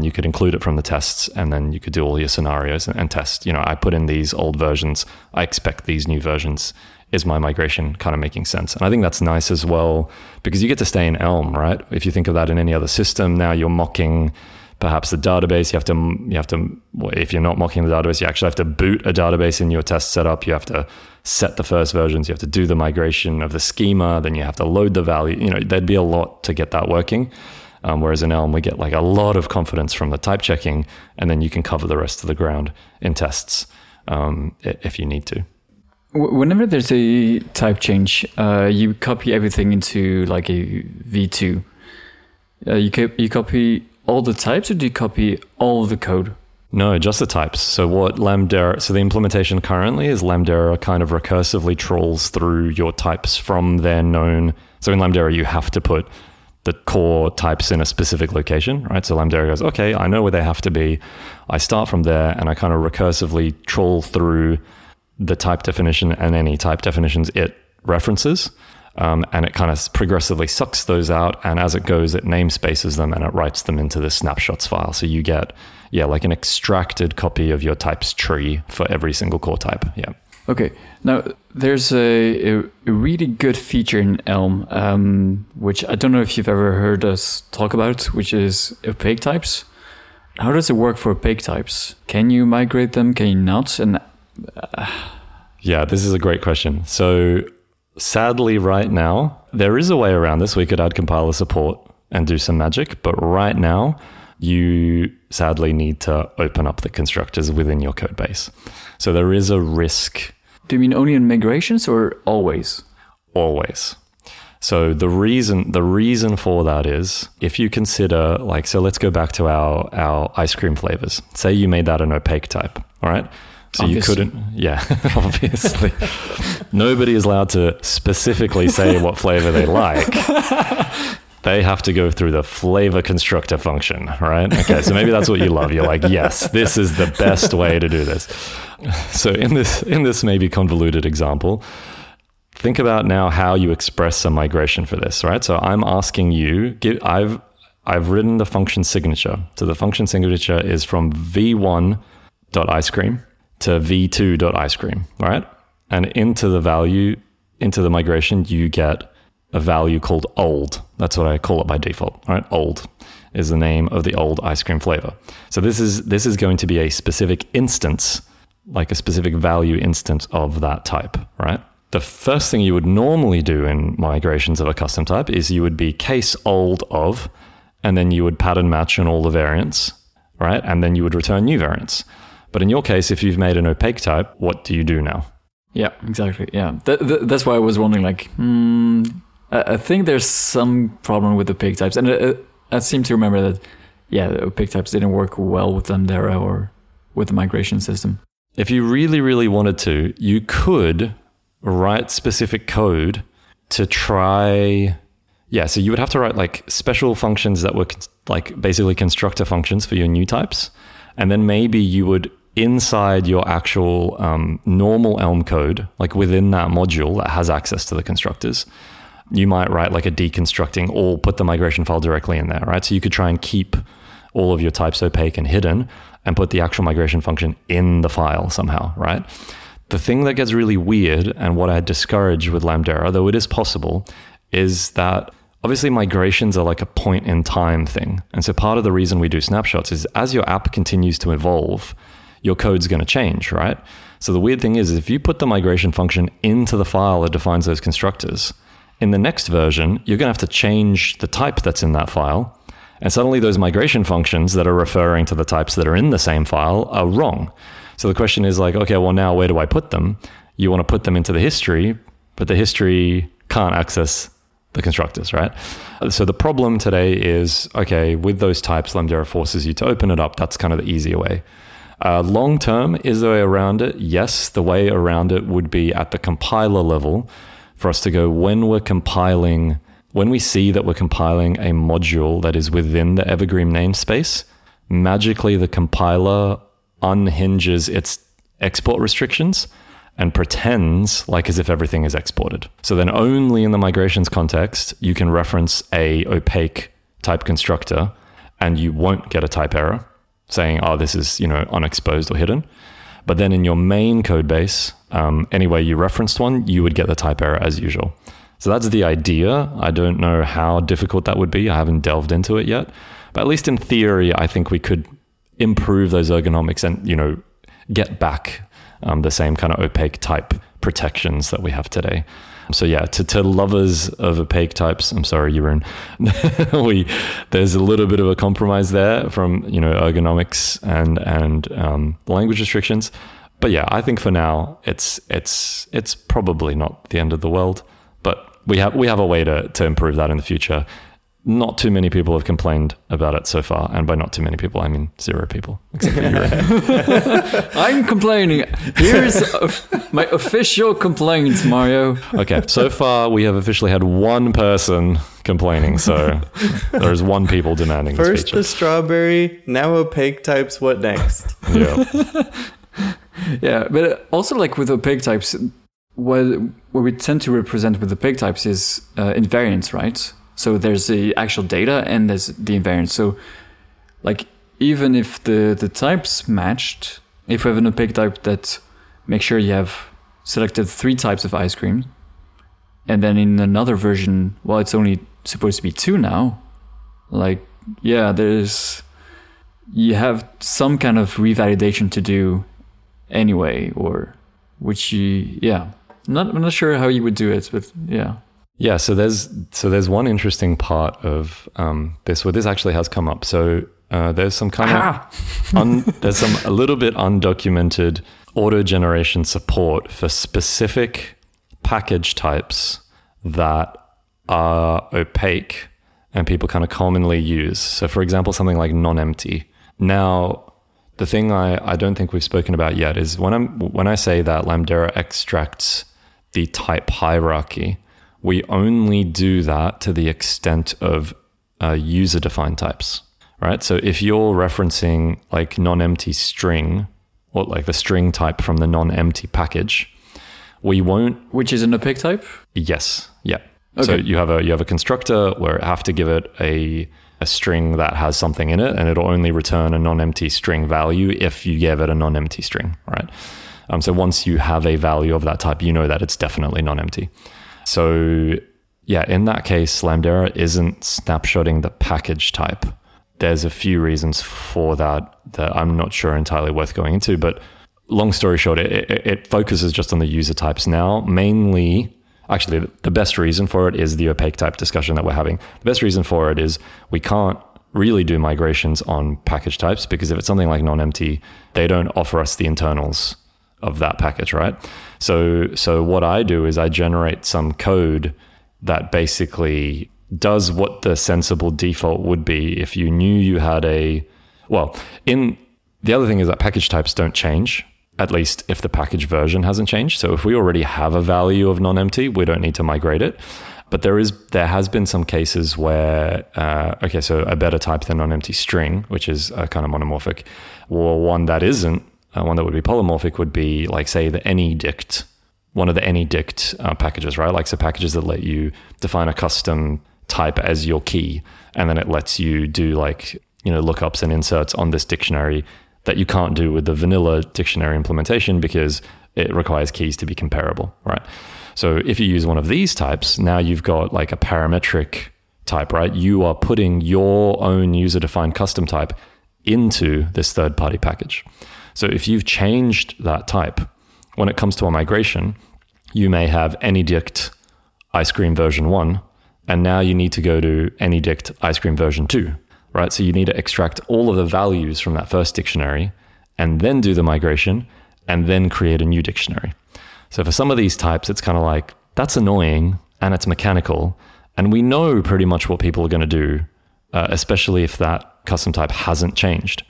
you could include it from the tests, and then you could do all your scenarios and test. I put in these old versions, I expect these new versions. Is my migration kind of making sense? And I think that's nice as well, because you get to stay in Elm, right? If you think of that in any other system, now you're mocking perhaps the database. You have to. If you're not mocking the database, you actually have to boot a database in your test setup. You have to set the first versions. You have to do the migration of the schema. Then you have to load the value. There'd be a lot to get that working. Whereas in Elm, we get like a lot of confidence from the type checking, and then you can cover the rest of the ground in tests if you need to. Whenever there's a type change, you copy everything into like a V2. You copy all the types, or do you copy all the code? No, just the types. So what Lamdera, the implementation currently is Lamdera kind of recursively trawls through your types from their known. So in Lamdera, you have to put the core types in a specific location, right? So Lamdera goes, okay, I know where they have to be. I start from there and I kind of recursively trawl through the type definition and any type definitions it references. And it kind of progressively sucks those out. And as it goes, it namespaces them and it writes them into the snapshots file. So you get, like an extracted copy of your types tree for every single core type. Yeah. Okay. Now, there's a really good feature in Elm, which I don't know if you've ever heard us talk about, which is opaque types. How does it work for opaque types? Can you migrate them? Can you not? And yeah, this is a great question. So sadly, right now, there is a way around this. We could add compiler support and do some magic. But right now, you sadly need to open up the constructors within your code base. So there is a risk. Do you mean only in migrations or always? Always. So the reason for that is, if you consider, like, so let's go back to our ice cream flavors. Say you made that an opaque type, all right? So obviously. You couldn't, yeah, obviously. Nobody is allowed to specifically say what flavor they like. They have to go through the flavor constructor function, right? Okay, so maybe that's what you love. You're like, yes, this is the best way to do this. So in this maybe convoluted example, think about now how you express a migration for this, right? So I'm asking you, I've written the function signature. So the function signature is from v1.icecream to v2.icecream, right? And into the migration, you get a value called old. That's what I call it by default, right? Old is the name of the old ice cream flavor. So this is going to be a specific instance, like a specific value instance of that type, right? The first thing you would normally do in migrations of a custom type is you would be case old of, and then you would pattern match on all the variants, right? And then you would return new variants. But in your case, if you've made an opaque type, what do you do now? Yeah, exactly. Yeah, that's why I was wondering, like, I think there's some problem with opaque types. And I seem to remember that, yeah, opaque types didn't work well with Lamdera or with the migration system. If you really, really wanted to, you could write specific code to try... Yeah, so you would have to write, like, special functions that were, like, basically constructor functions for your new types. And then maybe you would, inside your actual normal Elm code, like within that module that has access to the constructors, you might write like a deconstructing or put the migration file directly in there, right? So you could try and keep all of your types opaque and hidden and put the actual migration function in the file somehow, right? The thing that gets really weird, and what I discourage with Lamdera, though it is possible, is that obviously migrations are like a point in time thing. And so part of the reason we do snapshots is as your app continues to evolve, your code's going to change, right? So the weird thing is if you put the migration function into the file that defines those constructors, in the next version, you're going to have to change the type that's in that file. And suddenly those migration functions that are referring to the types that are in the same file are wrong. So the question is like, okay, well now where do I put them? You want to put them into the history, but the history can't access the constructors, right? So the problem today is, okay, with those types, Lamdera forces you to open it up. That's kind of the easier way. Long term, is the way around it? Yes, the way around it would be at the compiler level for us to go, when we see that we're compiling a module that is within the Evergreen namespace, magically the compiler unhinges its export restrictions and pretends like as if everything is exported. So then only in the migrations context, you can reference a opaque type constructor and you won't get a type error saying, oh, this is, unexposed or hidden. But then in your main code base, any way you referenced one, you would get the type error as usual. So that's the idea. I don't know how difficult that would be. I haven't delved into it yet. But at least in theory, I think we could improve those ergonomics and, get back the same kind of opaque type protections that we have today. So yeah, to lovers of opaque types, I'm sorry, Jeroen, there's a little bit of a compromise there from, ergonomics and language restrictions. But yeah, I think for now, it's probably not the end of the world, but we have a way to improve that in the future. Not too many people have complained about it so far. And by not too many people, I mean 0 people. Except for you. I'm complaining. Here's my official complaints, Mario. Okay, so far we have officially had 1 person complaining. So there is 1 people demanding this feature. First the strawberry, now opaque types, what next? Yeah, but also like with opaque types, what we tend to represent with opaque types is invariants, right? So there's the actual data and there's the invariants. So like even if the types matched, if we have an opaque type that makes sure you have selected three types of ice cream. And then in another version, well, it's only supposed to be two now. Like, yeah, you have some kind of revalidation to do anyway, or which you, yeah. I'm not sure how you would do it, but yeah. Yeah, so there's one interesting part of this where this actually has come up. So there's some kind of a little bit undocumented auto generation support for specific package types that are opaque and people kind of commonly use. So for example, something like non-empty. Now, the thing I don't think we've spoken about yet is when I say that Lamdera extracts the type hierarchy, we only do that to the extent of user-defined types, right? So if you're referencing like non-empty string, or like the string type from the non-empty package, we won't... Which is an opaque type? Yes, yeah. Okay. So you have a constructor where I have to give it a string that has something in it, and it'll only return a non-empty string value if you gave it a non-empty string, right? So once you have a value of that type, you know that it's definitely non-empty. So yeah, in that case, Lamdera isn't snapshotting the package type. There's a few reasons for that I'm not sure entirely worth going into, but long story short, it focuses just on the user types now. Mainly, actually, the best reason for it is the opaque type discussion that we're having. The best reason for it is we can't really do migrations on package types because if it's something like non-empty, they don't offer us the internals of that package, right? So what I do is I generate some code that basically does what the sensible default would be if you knew you had the other thing is that package types don't change, at least if the package version hasn't changed. So if we already have a value of non-empty, we don't need to migrate it. But there has been some cases where, so a better type than non-empty string, which is kind of monomorphic, or one that isn't, one that would be polymorphic would be like, say, the AnyDict, one of the AnyDict packages, right? Like, so packages that let you define a custom type as your key, and then it lets you do like, you know, lookups and inserts on this dictionary that you can't do with the vanilla dictionary implementation because it requires keys to be comparable, right? So if you use one of these types, now you've got like a parametric type, right? You are putting your own user-defined custom type into this third-party package. So if you've changed that type, when it comes to a migration, you may have AnyDict ice cream version 1, and now you need to go to AnyDict ice cream version 2, right? So you need to extract all of the values from that first dictionary and then do the migration and then create a new dictionary. So for some of these types, it's kind of like, that's annoying and it's mechanical. And we know pretty much what people are going to do, especially if that custom type hasn't changed.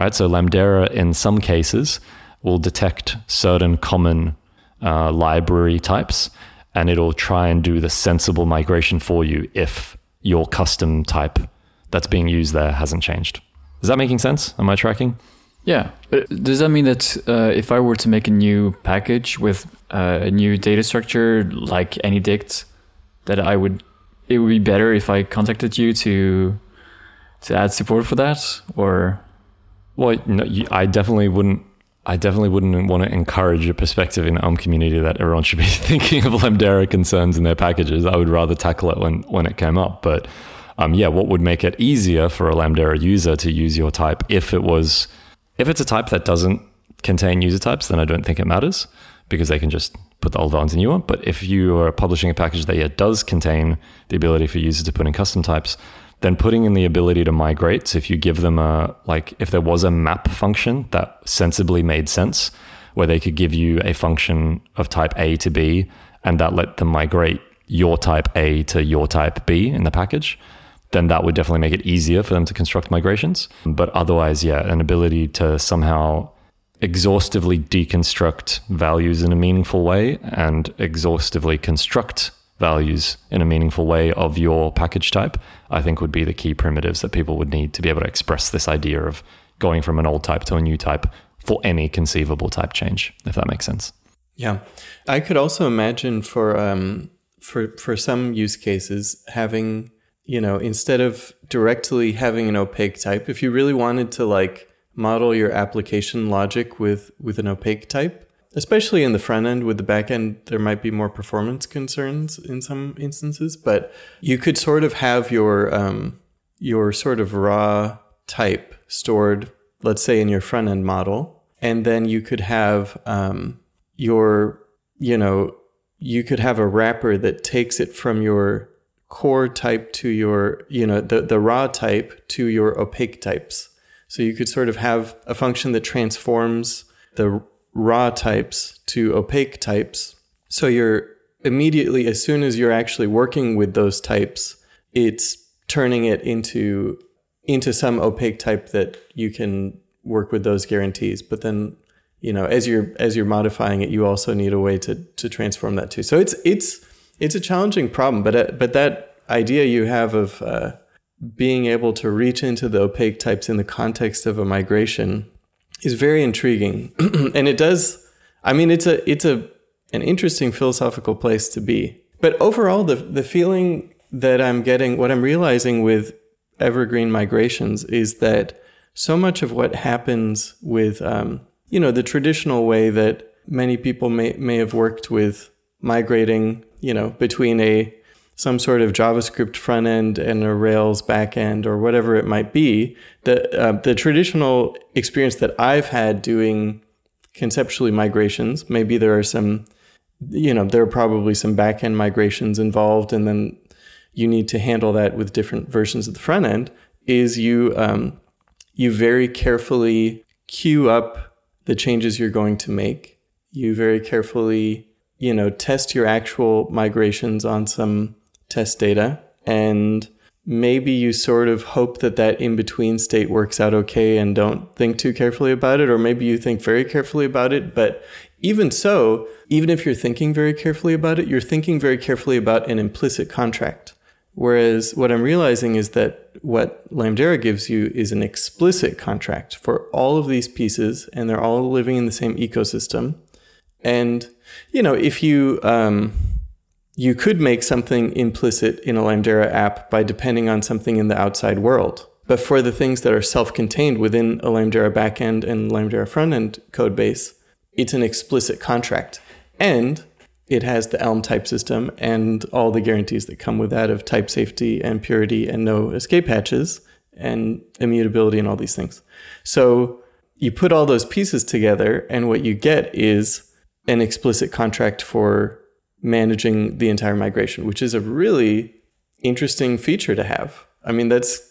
Right, so Lamdera, in some cases, will detect certain common library types, and it'll try and do the sensible migration for you if your custom type that's being used there hasn't changed. Is that making sense? Am I tracking? Yeah. Does that mean that if I were to make a new package with a new data structure like AnyDict, that it would be better if I contacted you to add support for that, or? Well, no, I definitely wouldn't want to encourage a perspective in the Elm community that everyone should be thinking of Lamdera concerns in their packages. I would rather tackle it when it came up. But what would make it easier for a Lamdera user to use your type if it's a type that doesn't contain user types, then I don't think it matters because they can just put the old ones in new one. But if you are publishing a package that does contain the ability for users to put in custom types, then putting in the ability to migrate, so if you give them if there was a map function that sensibly made sense, where they could give you a function of type A to B, and that let them migrate your type A to your type B in the package, then that would definitely make it easier for them to construct migrations. But otherwise, yeah, an ability to somehow exhaustively deconstruct values in a meaningful way and exhaustively construct values in a meaningful way of your package type, I think would be the key primitives that people would need to be able to express this idea of going from an old type to a new type for any conceivable type change, if that makes sense. Yeah. I could also imagine for some use cases having, you know, instead of directly having an opaque type, if you really wanted to like model your application logic with an opaque type, especially in the front end. With the back end, there might be more performance concerns in some instances, but you could sort of have your sort of raw type stored, let's say, in your front end model, and then you could have you could have a wrapper that takes it from your core type to your, the raw type to your opaque types. So you could sort of have a function that transforms the raw types to opaque types. So you're immediately, as soon as you're actually working with those types, it's turning it into some opaque type that you can work with those guarantees. But then, as you're modifying it, you also need a way to transform that too. So it's a challenging problem, but that idea you have of being able to reach into the opaque types in the context of a migration is very intriguing. And it does, it's an interesting philosophical place to be. But overall, the feeling that I'm getting, what I'm realizing with Evergreen migrations, is that so much of what happens with, the traditional way that many people may have worked with migrating, between some sort of JavaScript front end and a Rails back end or whatever it might be, the traditional experience that I've had doing conceptually migrations, maybe there are some, there are probably some back end migrations involved, and then you need to handle that with different versions of the front end, is you very carefully queue up the changes you're going to make. You very carefully test your actual migrations on some test data. And maybe you sort of hope that in-between state works out okay and don't think too carefully about it. Or maybe you think very carefully about it. But even so, even if you're thinking very carefully about it, you're thinking very carefully about an implicit contract. Whereas what I'm realizing is that what Lamdera gives you is an explicit contract for all of these pieces, and they're all living in the same ecosystem. And if you you could make something implicit in a Lamdera app by depending on something in the outside world. But for the things that are self-contained within a Lamdera backend and Lamdera frontend code base, it's an explicit contract. And it has the Elm type system and all the guarantees that come with that of type safety and purity and no escape hatches and immutability and all these things. So you put all those pieces together, and what you get is an explicit contract for managing the entire migration, which is a really interesting feature to have. I mean, that's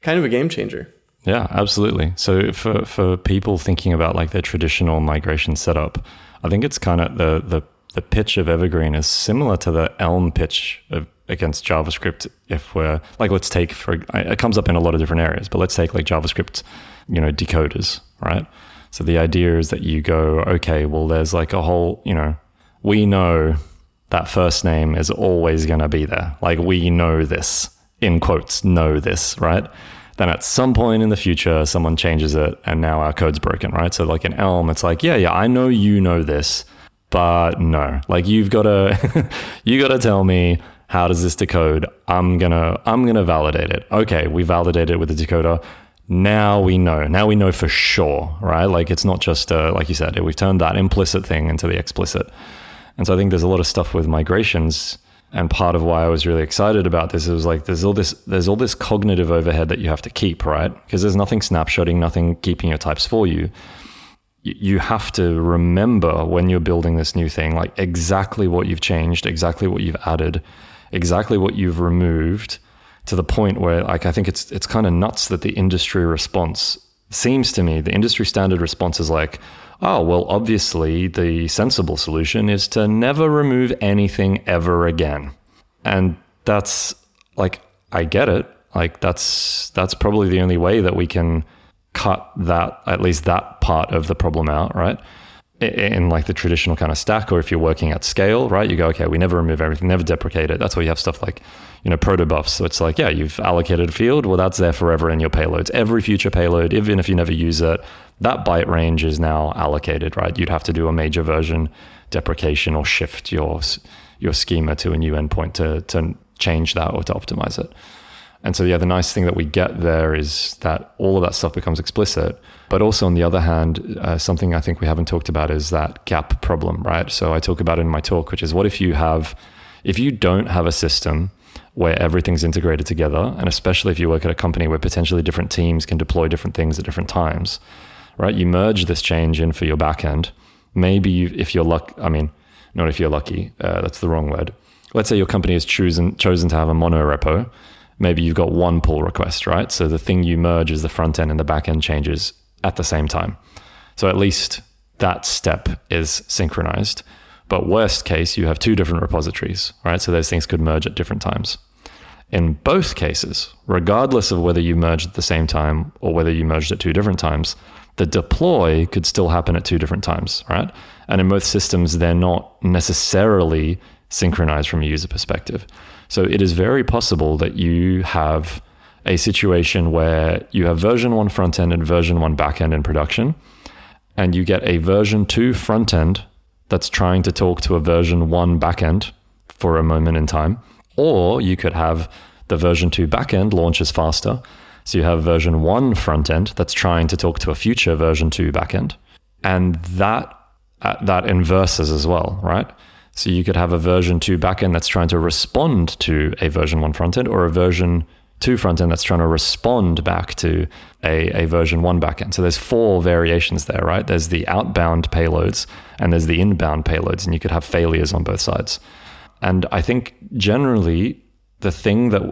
kind of a game changer. Yeah, absolutely. So for people thinking about like their traditional migration setup, I think it's kind of the pitch of Evergreen is similar to the Elm pitch against JavaScript. If we're like, let's take, for it comes up in a lot of different areas, but let's take like JavaScript, decoders, right? So the idea is that you go, okay, well, there's like a whole, we know that first name is always going to be there. Like, we know this, in quotes, know this, right? Then at some point in the future, someone changes it and now our code's broken, right? So like in Elm, it's like, yeah, I know you know this, but no. Like, you've got to, tell me, how does this decode? I'm going to validate it. Okay, we validate it with the decoder. Now we know for sure, right? Like, it's not just, like you said, we've turned that implicit thing into the explicit. And so I think there's a lot of stuff with migrations. And part of why I was really excited about this is like, there's all this cognitive overhead that you have to keep, right? Because there's nothing snapshotting, nothing keeping your types for you. You have to remember when you're building this new thing, like exactly what you've changed, exactly what you've added, exactly what you've removed, to the point where, like, I think it's kind of nuts that the industry response seems to me, the industry standard response is like, oh, well, obviously the sensible solution is to never remove anything ever again. And that's like, I get it. Like, that's probably the only way that we can cut that, at least that part of the problem out, right? In like the traditional kind of stack, or if you're working at scale, right? You go, okay, we never remove everything, never deprecate it. That's why you have stuff like, proto buffs. So it's like, yeah, you've allocated a field. Well, that's there forever in your payloads. Every future payload, even if you never use it, that byte range is now allocated, right? You'd have to do a major version deprecation or shift your schema to a new endpoint to change that or to optimize it. And so, yeah, the nice thing that we get there is that all of that stuff becomes explicit. But also, on the other hand, something I think we haven't talked about is that gap problem, right? So I talk about it in my talk, which is what if you don't have a system where everything's integrated together, and especially if you work at a company where potentially different teams can deploy different things at different times, right? You merge this change in for your backend. Maybe Let's say your company has chosen to have a mono repo. Maybe you've got one pull request, right? So the thing you merge is the front end and the back end changes at the same time. So at least that step is synchronized. But worst case, you have two different repositories, right? So those things could merge at different times. In both cases, regardless of whether you merged at the same time or whether you merged at two different times, the deploy could still happen at two different times, right? And in both systems, they're not necessarily synchronized from a user perspective. So it is very possible that you have a situation where you have version 1 front end and version 1 back end in production, and you get a version 2 front end that's trying to talk to a version 1 back end for a moment in time. Or you could have the version 2 back end launches faster. So you have version 1 front end that's trying to talk to a future version 2 back end. And that inverses as well, right? So you could have a version 2 backend that's trying to respond to a version 1 frontend, or a version 2 frontend that's trying to respond back to a version 1 backend. So there's four variations there, right? There's the outbound payloads and there's the inbound payloads, and you could have failures on both sides. And I think generally the thing that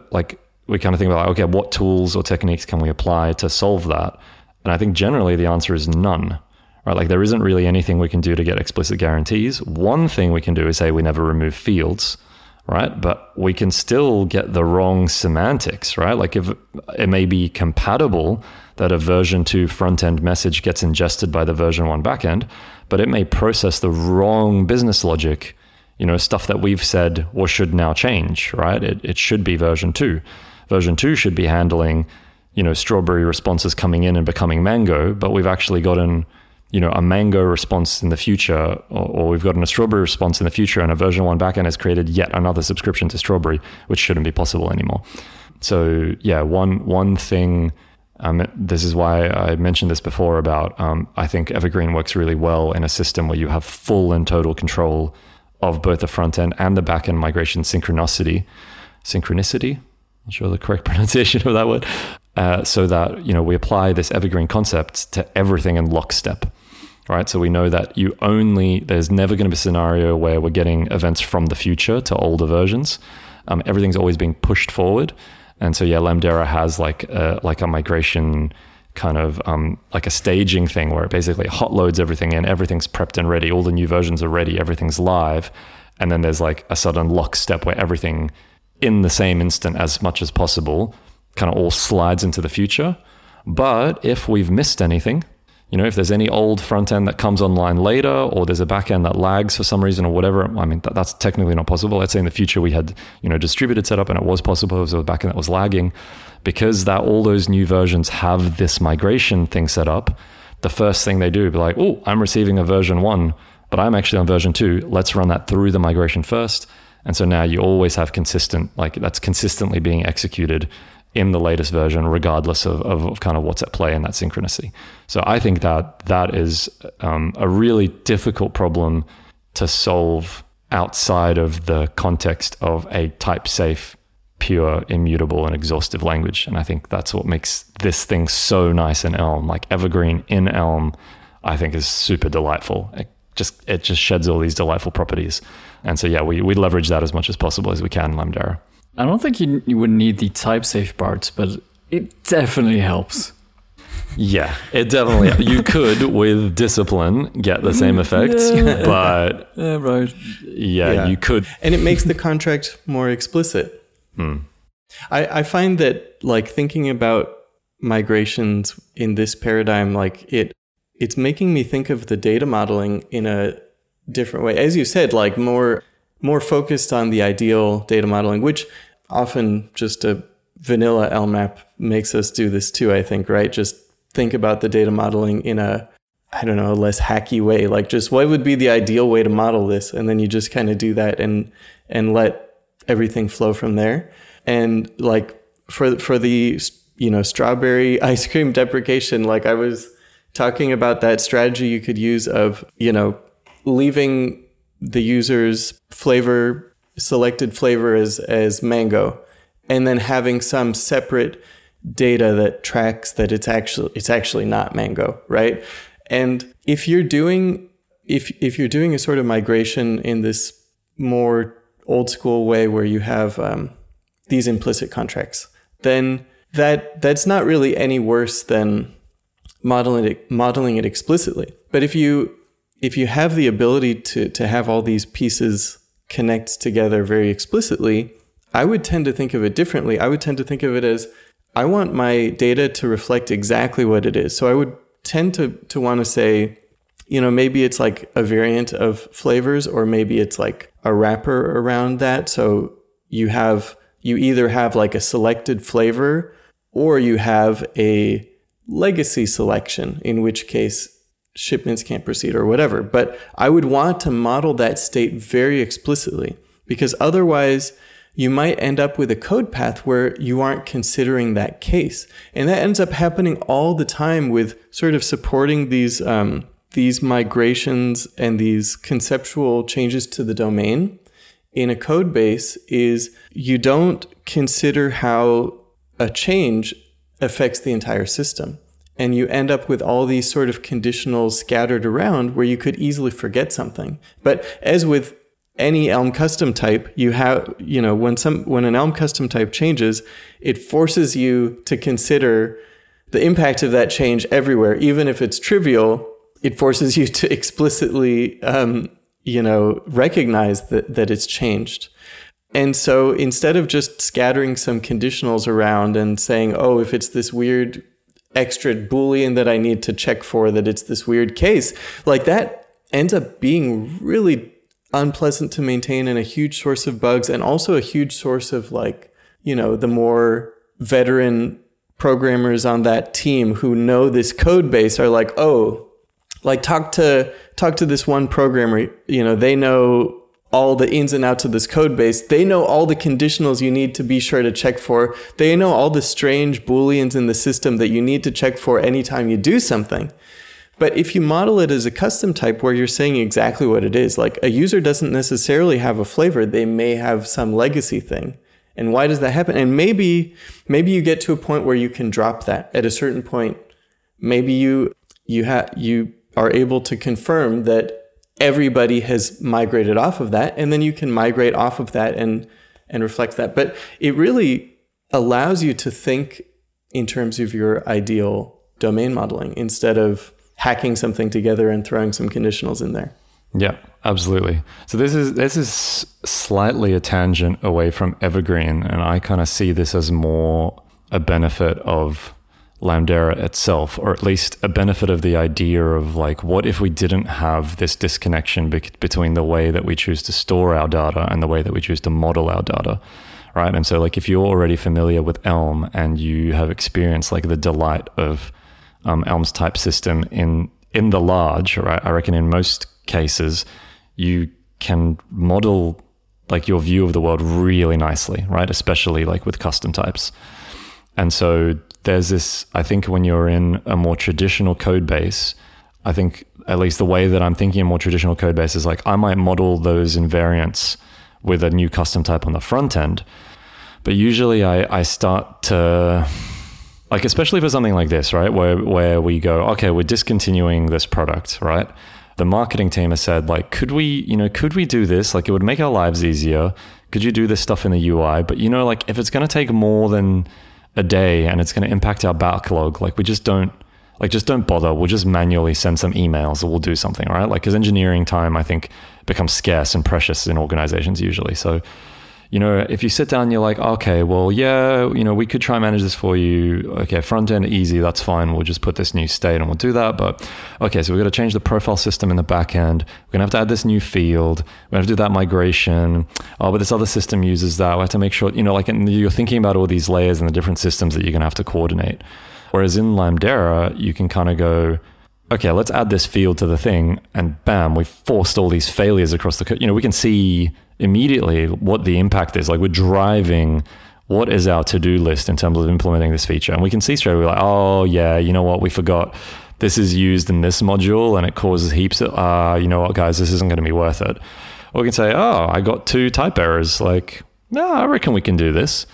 we kind of think about, okay, what tools or techniques can we apply to solve that? And I think generally the answer is none. Right, there isn't really anything we can do to get explicit guarantees. One thing we can do is say we never remove fields, right? But we can still get the wrong semantics, right? If it may be compatible that a version 2 front-end message gets ingested by the version 1 back-end, but it may process the wrong business logic, stuff that we've said or should now change, right? It should be version 2. Version 2 should be handling, strawberry responses coming in and becoming mango, but we've actually gotten a mango response in the future, or we've gotten a strawberry response in the future, and a version 1 backend has created yet another subscription to strawberry, which shouldn't be possible anymore. So yeah, one thing, this is why I mentioned this before about, I think Evergreen works really well in a system where you have full and total control of both the front end and the back end migration synchronicity. I'm not sure the correct pronunciation of that word. So that, we apply this Evergreen concept to everything in lockstep. Right, so we know that there's never going to be a scenario where we're getting events from the future to older versions. Everything's always being pushed forward, and so yeah, Lamdera has a migration kind of a staging thing where it basically hot loads everything in, everything's prepped and ready, all the new versions are ready, everything's live, and then there's a sudden lockstep where everything in the same instant as much as possible kind of all slides into the future. But if we've missed anything, if there's any old front end that comes online later, or there's a back end that lags for some reason or whatever, that's technically not possible. Let's say in the future we had, distributed setup and it was possible. It was a back end that was lagging. Because that all those new versions have this migration thing set up, the first thing they do be like, oh, I'm receiving a version 1, but I'm actually on version 2. Let's run that through the migration first. And so now you always have that's consistently being executed in the latest version, regardless of kind of what's at play in that synchronicity. So I think that is a really difficult problem to solve outside of the context of a type-safe, pure, immutable, and exhaustive language. And I think that's what makes this thing so nice in Elm. Evergreen in Elm, I think, is super delightful. It just sheds all these delightful properties. And so, yeah, we leverage that as much as possible as we can in Lamdera. I don't think you would need the type-safe parts, but it definitely helps. Yeah, it definitely helps. You could, with discipline, get the same effects, but... Yeah, right. Yeah, you could. And it makes the contract more explicit. I find that, thinking about migrations in this paradigm, it's making me think of the data modeling in a different way. As you said, more focused on the ideal data modeling, which often just a vanilla Elm app makes us do this too, I think, right? Just think about the data modeling in a less hacky way, just what would be the ideal way to model this? And then you just kind of do that and let everything flow from there. And for the, you know, strawberry ice cream deprecation, like I was talking about that strategy you could use of, you know, leaving the user's flavor, selected flavor as mango, and then having some separate data that tracks that it's actually not mango, right? And if you're doing a sort of migration in this more old school way where you have these implicit contracts, then that's not really any worse than modeling it explicitly. But if you have the ability to have all these pieces connect together very explicitly, I would tend to think of it differently. I would tend to think of it as, I want my data to reflect exactly what it is. So I would tend to want to say, you know, maybe it's like a variant of flavors, or maybe it's like a wrapper around that. So you either have like a selected flavor, or you have a legacy selection, in which case shipments can't proceed or whatever. But I would want to model that state very explicitly, because otherwise you might end up with a code path where you aren't considering that case. And that ends up happening all the time with sort of supporting these migrations and these conceptual changes to the domain in a code base, is you don't consider how a change affects the entire system. And you end up with all these sort of conditionals scattered around where you could easily forget something. But as with any Elm custom type, when an Elm custom type changes, it forces you to consider the impact of that change everywhere. Even if it's trivial, it forces you to explicitly, recognize that it's changed. And so instead of just scattering some conditionals around and saying, oh, if it's this weird extra Boolean that I need to check for, that it's this weird case, like that ends up being really unpleasant to maintain, and a huge source of bugs, and also a huge source of, like, you know, the more veteran programmers on that team who know this code base are like, oh, like talk to this one programmer, you know, they know all the ins and outs of this code base. They know all the conditionals you need to be sure to check for. They know all the strange Booleans in the system that you need to check for anytime you do something. But if you model it as a custom type where you're saying exactly what it is, like a user doesn't necessarily have a flavor, they may have some legacy thing. And why does that happen? And maybe you get to a point where you can drop that. At a certain point, maybe you are able to confirm that everybody has migrated off of that, and then you can migrate off of that and reflect that. But it really allows you to think in terms of your ideal domain modeling, instead of hacking something together and throwing some conditionals in there. Yeah, absolutely. So this is slightly a tangent away from Evergreen, and I kind of see this as more a benefit of Lamdera itself, or at least a benefit of the idea of, like, what if we didn't have this disconnection between the way that we choose to store our data and the way that we choose to model our data, right? And so, like, if you're already familiar with Elm and you have experienced, like, the delight of Elm's type system in the large, right? I reckon in most cases, you can model, like, your view of the world really nicely, right? Especially, like, with custom types. And so there's this, I think when you're in a more traditional code base, I think at least the way that I'm thinking of more traditional code base is, like, I might model those invariants with a new custom type on the front end. But usually I start to... like, especially for something like this, right? Where we go, okay, we're discontinuing this product, right? The marketing team has said, like, could we do this? Like, it would make our lives easier. Could you do this stuff in the UI? But, you know, like, if it's going to take more than a day and it's going to impact our backlog, like, we just don't bother. We'll just manually send some emails or we'll do something, right? Like, because engineering time, I think, becomes scarce and precious in organizations usually. So, you know, if you sit down and you're like, okay, well, yeah, you know, we could try and manage this for you. Okay, front end, easy, that's fine. We'll just put this new state and we'll do that. But okay, so we've got to change the profile system in the back end. We're going to have to add this new field. We're going to have to do that migration. Oh, but this other system uses that. We have to make sure, you know, like, and you're thinking about all these layers and the different systems that you're going to have to coordinate. Whereas in Lamdera, you can kind of go, okay, let's add this field to the thing, and bam, we've forced all these failures across the code. You know, we can see immediately what the impact is. Like, we're driving what is our to-do list in terms of implementing this feature? And we can see straight away, like, oh yeah, you know what, we forgot this is used in this module and it causes heaps of, you know what, guys, this isn't going to be worth it. Or we can say, oh, I got 2 type errors. Like, no, I reckon we can do this,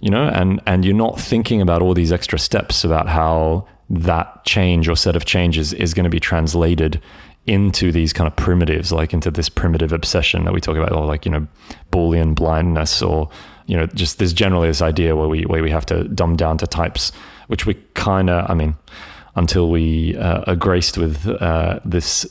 you know, and you're not thinking about all these extra steps about how that change or set of changes is going to be translated into these kind of primitives, like into this primitive obsession that we talk about, or like, you know, Boolean blindness, or, you know, just there's generally this idea where we have to dumb down to types, which we kind of, I mean, until we are graced with this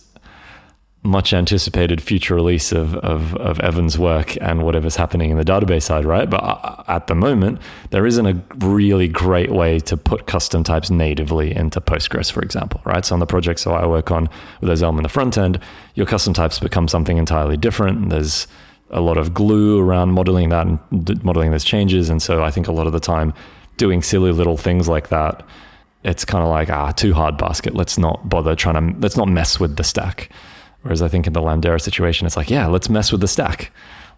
much anticipated future release of Evan's work and whatever's happening in the database side, right? But at the moment, there isn't a really great way to put custom types natively into Postgres, for example, right? So on the projects that I work on with those Elm in the front end, your custom types become something entirely different. There's a lot of glue around modeling that and modeling those changes. And so I think a lot of the time doing silly little things like that, it's kind of like, too hard basket. Let's not bother let's not mess with the stack. Whereas I think in the Lamdera situation, it's like, yeah, let's mess with the stack.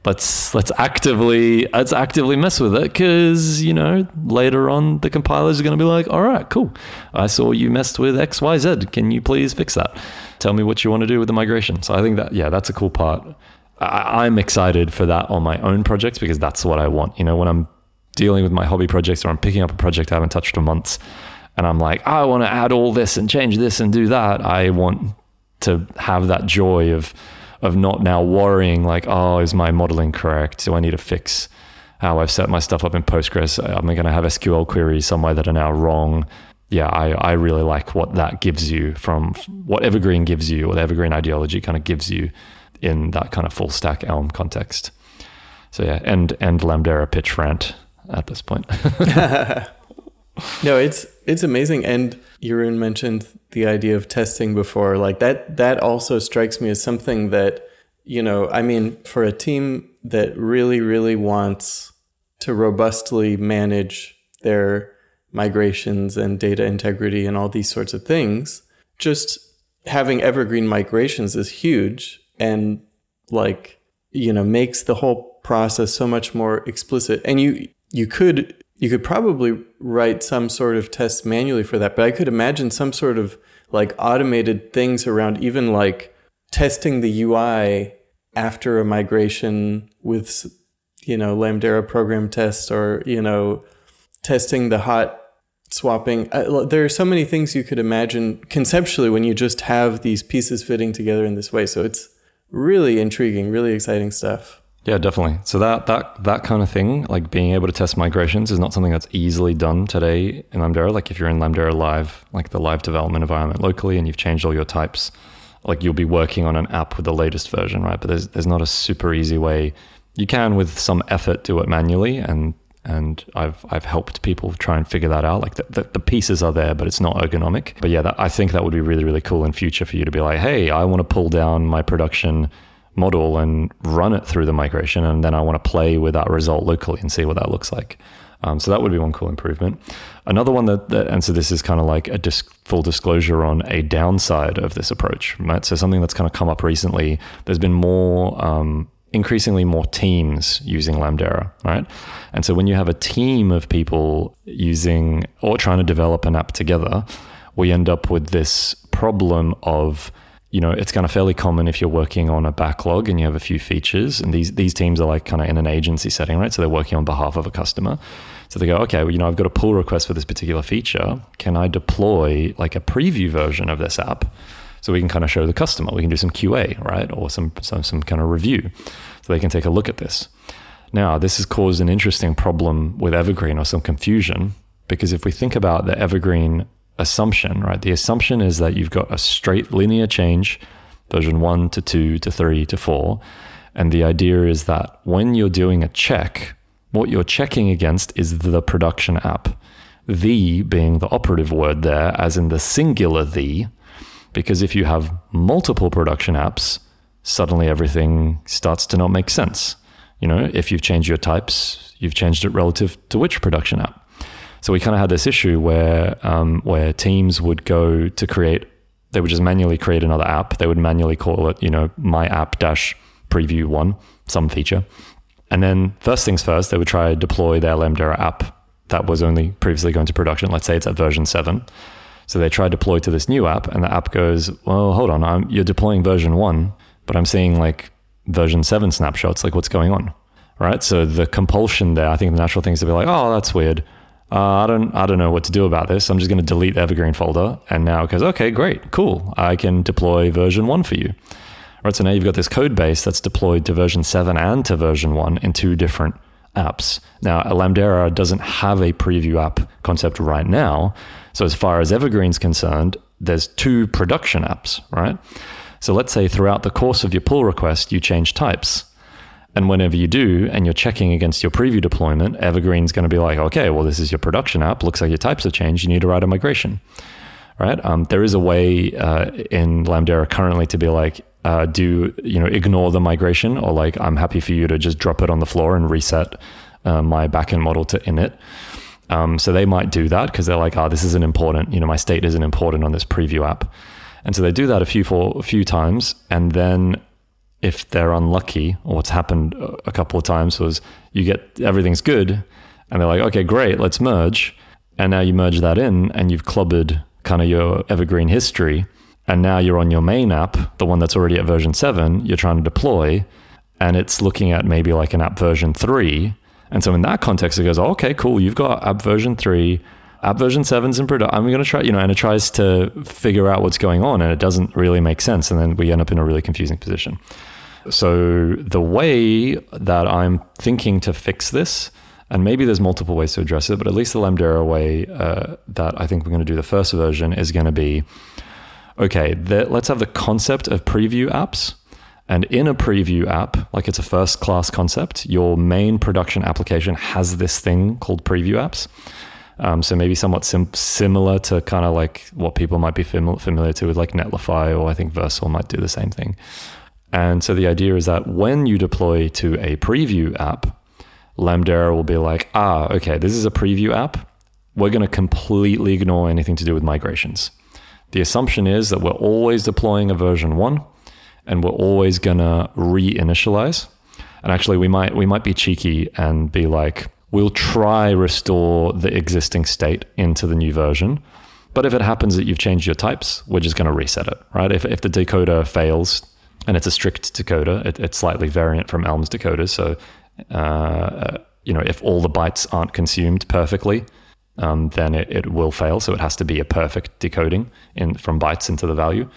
Let's actively mess with it, because, you know, later on the compilers are going to be like, all right, cool. I saw you messed with X, Y, Z. Can you please fix that? Tell me what you want to do with the migration. So I think that, yeah, that's a cool part. I'm excited for that on my own projects, because that's what I want. You know, when I'm dealing with my hobby projects, or I'm picking up a project I haven't touched for months, and I'm like, I want to add all this and change this and do that. I want to have that joy of not now worrying, like, oh, is my modeling correct? Do I need to fix how I've set my stuff up in Postgres? Am I going to have SQL queries somewhere that are now wrong? Yeah, I really like what that gives you from what Evergreen gives you, or the Evergreen ideology kind of gives you in that kind of full stack Elm context. So yeah, and Lamdera pitch rant at this point. No, it's amazing. And Jeroen mentioned the idea of testing before. Like that also strikes me as something that, you know, I mean, for a team that really, really wants to robustly manage their migrations and data integrity and all these sorts of things, just having evergreen migrations is huge, and, like, you know, makes the whole process so much more explicit. And you could probably write some sort of test manually for that, but I could imagine some sort of, like, automated things around even, like, testing the UI after a migration with, you know, Lamdera program tests, or, you know, testing the hot swapping. There are so many things you could imagine conceptually when you just have these pieces fitting together in this way. So it's really intriguing, really exciting stuff. Yeah, definitely. So that kind of thing, like being able to test migrations, is not something that's easily done today in Lamdera. Like if you're in Lamdera Live, like the live development environment locally, and you've changed all your types, like you'll be working on an app with the latest version, right? But there's not a super easy way. You can, with some effort, do it manually, and I've helped people try and figure that out. Like the pieces are there, but it's not ergonomic. But yeah, I think that would be really, really cool in future for you to be like, hey, I want to pull down my production model and run it through the migration, and then I want to play with that result locally and see what that looks like. So that would be one cool improvement. Another one that and so this is kind of like a full disclosure on a downside of this approach, right? So something that's kind of come up recently, there's been more, increasingly more teams using Lamdera, right? And so when you have a team of people using or trying to develop an app together, we end up with this problem of, you know, it's kind of fairly common if you're working on a backlog and you have a few features, and these teams are like kind of in an agency setting, right? So they're working on behalf of a customer. So they go, okay, well, you know, I've got a pull request for this particular feature. Can I deploy like a preview version of this app so we can kind of show the customer? We can do some QA, right? Or some kind of review so they can take a look at this. Now, this has caused an interesting problem with Evergreen, or some confusion, because if we think about the Evergreen assumption, right? The assumption is that you've got a straight linear change, version 1 to 2 to 3 to 4. And the idea is that when you're doing a check, what you're checking against is the production app. The being the operative word there, as in the singular the, because if you have multiple production apps, suddenly everything starts to not make sense. You know, if you've changed your types, you've changed it relative to which production app. So we kind of had this issue where teams would go to create, they would just manually create another app. They would manually call it, you know, my app dash preview 1, some feature. And then first things first, they would try to deploy their Lamdera app that was only previously going to production. Let's say it's at version 7. So they try to deploy to this new app, and the app goes, well, hold on, you're deploying version 1, but I'm seeing like version 7 snapshots, like what's going on, right? So the compulsion there, I think the natural thing is to be like, oh, that's weird. I don't know what to do about this. I'm just going to delete the Evergreen folder. And now it goes, okay, great, cool. I can deploy version 1 for you. Right, so now you've got this code base that's deployed to version 7 and to version 1 in two different apps. Now, Lamdera doesn't have a preview app concept right now. So as far as Evergreen's concerned, there's two production apps, right? So let's say throughout the course of your pull request, you change types. And whenever you do, and you're checking against your preview deployment, Evergreen's going to be like, okay, well, this is your production app. Looks like your types have changed. You need to write a migration, right? There is a way in Lamdera currently to be like, ignore the migration, or like, I'm happy for you to just drop it on the floor and reset my backend model to init. So they might do that because they're like, this isn't important. My state isn't important on this preview app. And so they do that a few times. And then if they're unlucky, or what's happened a couple of times was you get everything's good and they're like, okay, great, let's merge. And now you merge that in and you've clobbered kind of your Evergreen history. And now you're on your main app, the one that's already at version 7, you're trying to deploy, and it's looking at maybe like an app version 3. And so in that context, it goes, okay, cool, you've got app version 3, app version 7's in production. I'm going to try, and it tries to figure out what's going on, and it doesn't really make sense. And then we end up in a really confusing position. So the way that I'm thinking to fix this, and maybe there's multiple ways to address it, but at least the Lamdera way that I think we're going to do the first version is going to be, okay, let's have the concept of preview apps. And in a preview app, like it's a first class concept, your main production application has this thing called preview apps. So maybe somewhat similar to kind of like what people might be familiar to with like Netlify, or I think Versal might do the same thing. And so the idea is that when you deploy to a preview app, Lamdera will be like, okay, this is a preview app. We're going to completely ignore anything to do with migrations. The assumption is that we're always deploying a version 1 and we're always going to reinitialize. And actually, we might be cheeky and be like, we'll try restore the existing state into the new version. But if it happens that you've changed your types, we're just going to reset it, right? If the decoder fails, and it's a strict decoder, it's slightly variant from Elm's decoders. So, if all the bytes aren't consumed perfectly, then it will fail. So it has to be a perfect decoding from bytes into the value.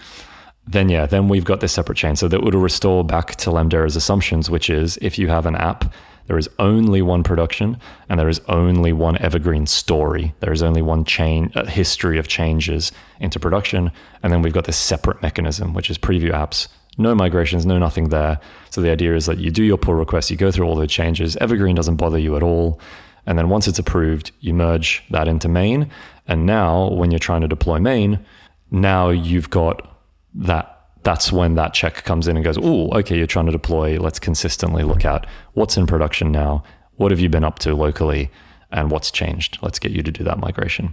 Then we've got this separate chain. So that would restore back to Lamdera's assumptions, which is if you have an app, there is only one production and there is only one Evergreen story. There is only one chain, history of changes into production. And then we've got this separate mechanism, which is preview apps. No migrations, no nothing there. So the idea is that you do your pull request, you go through all the changes. Evergreen doesn't bother you at all. And then once it's approved, you merge that into main. And now when you're trying to deploy main, now you've got that. That's when that check comes in and goes, okay, you're trying to deploy. Let's consistently look at what's in production now. What have you been up to locally and what's changed? Let's get you to do that migration.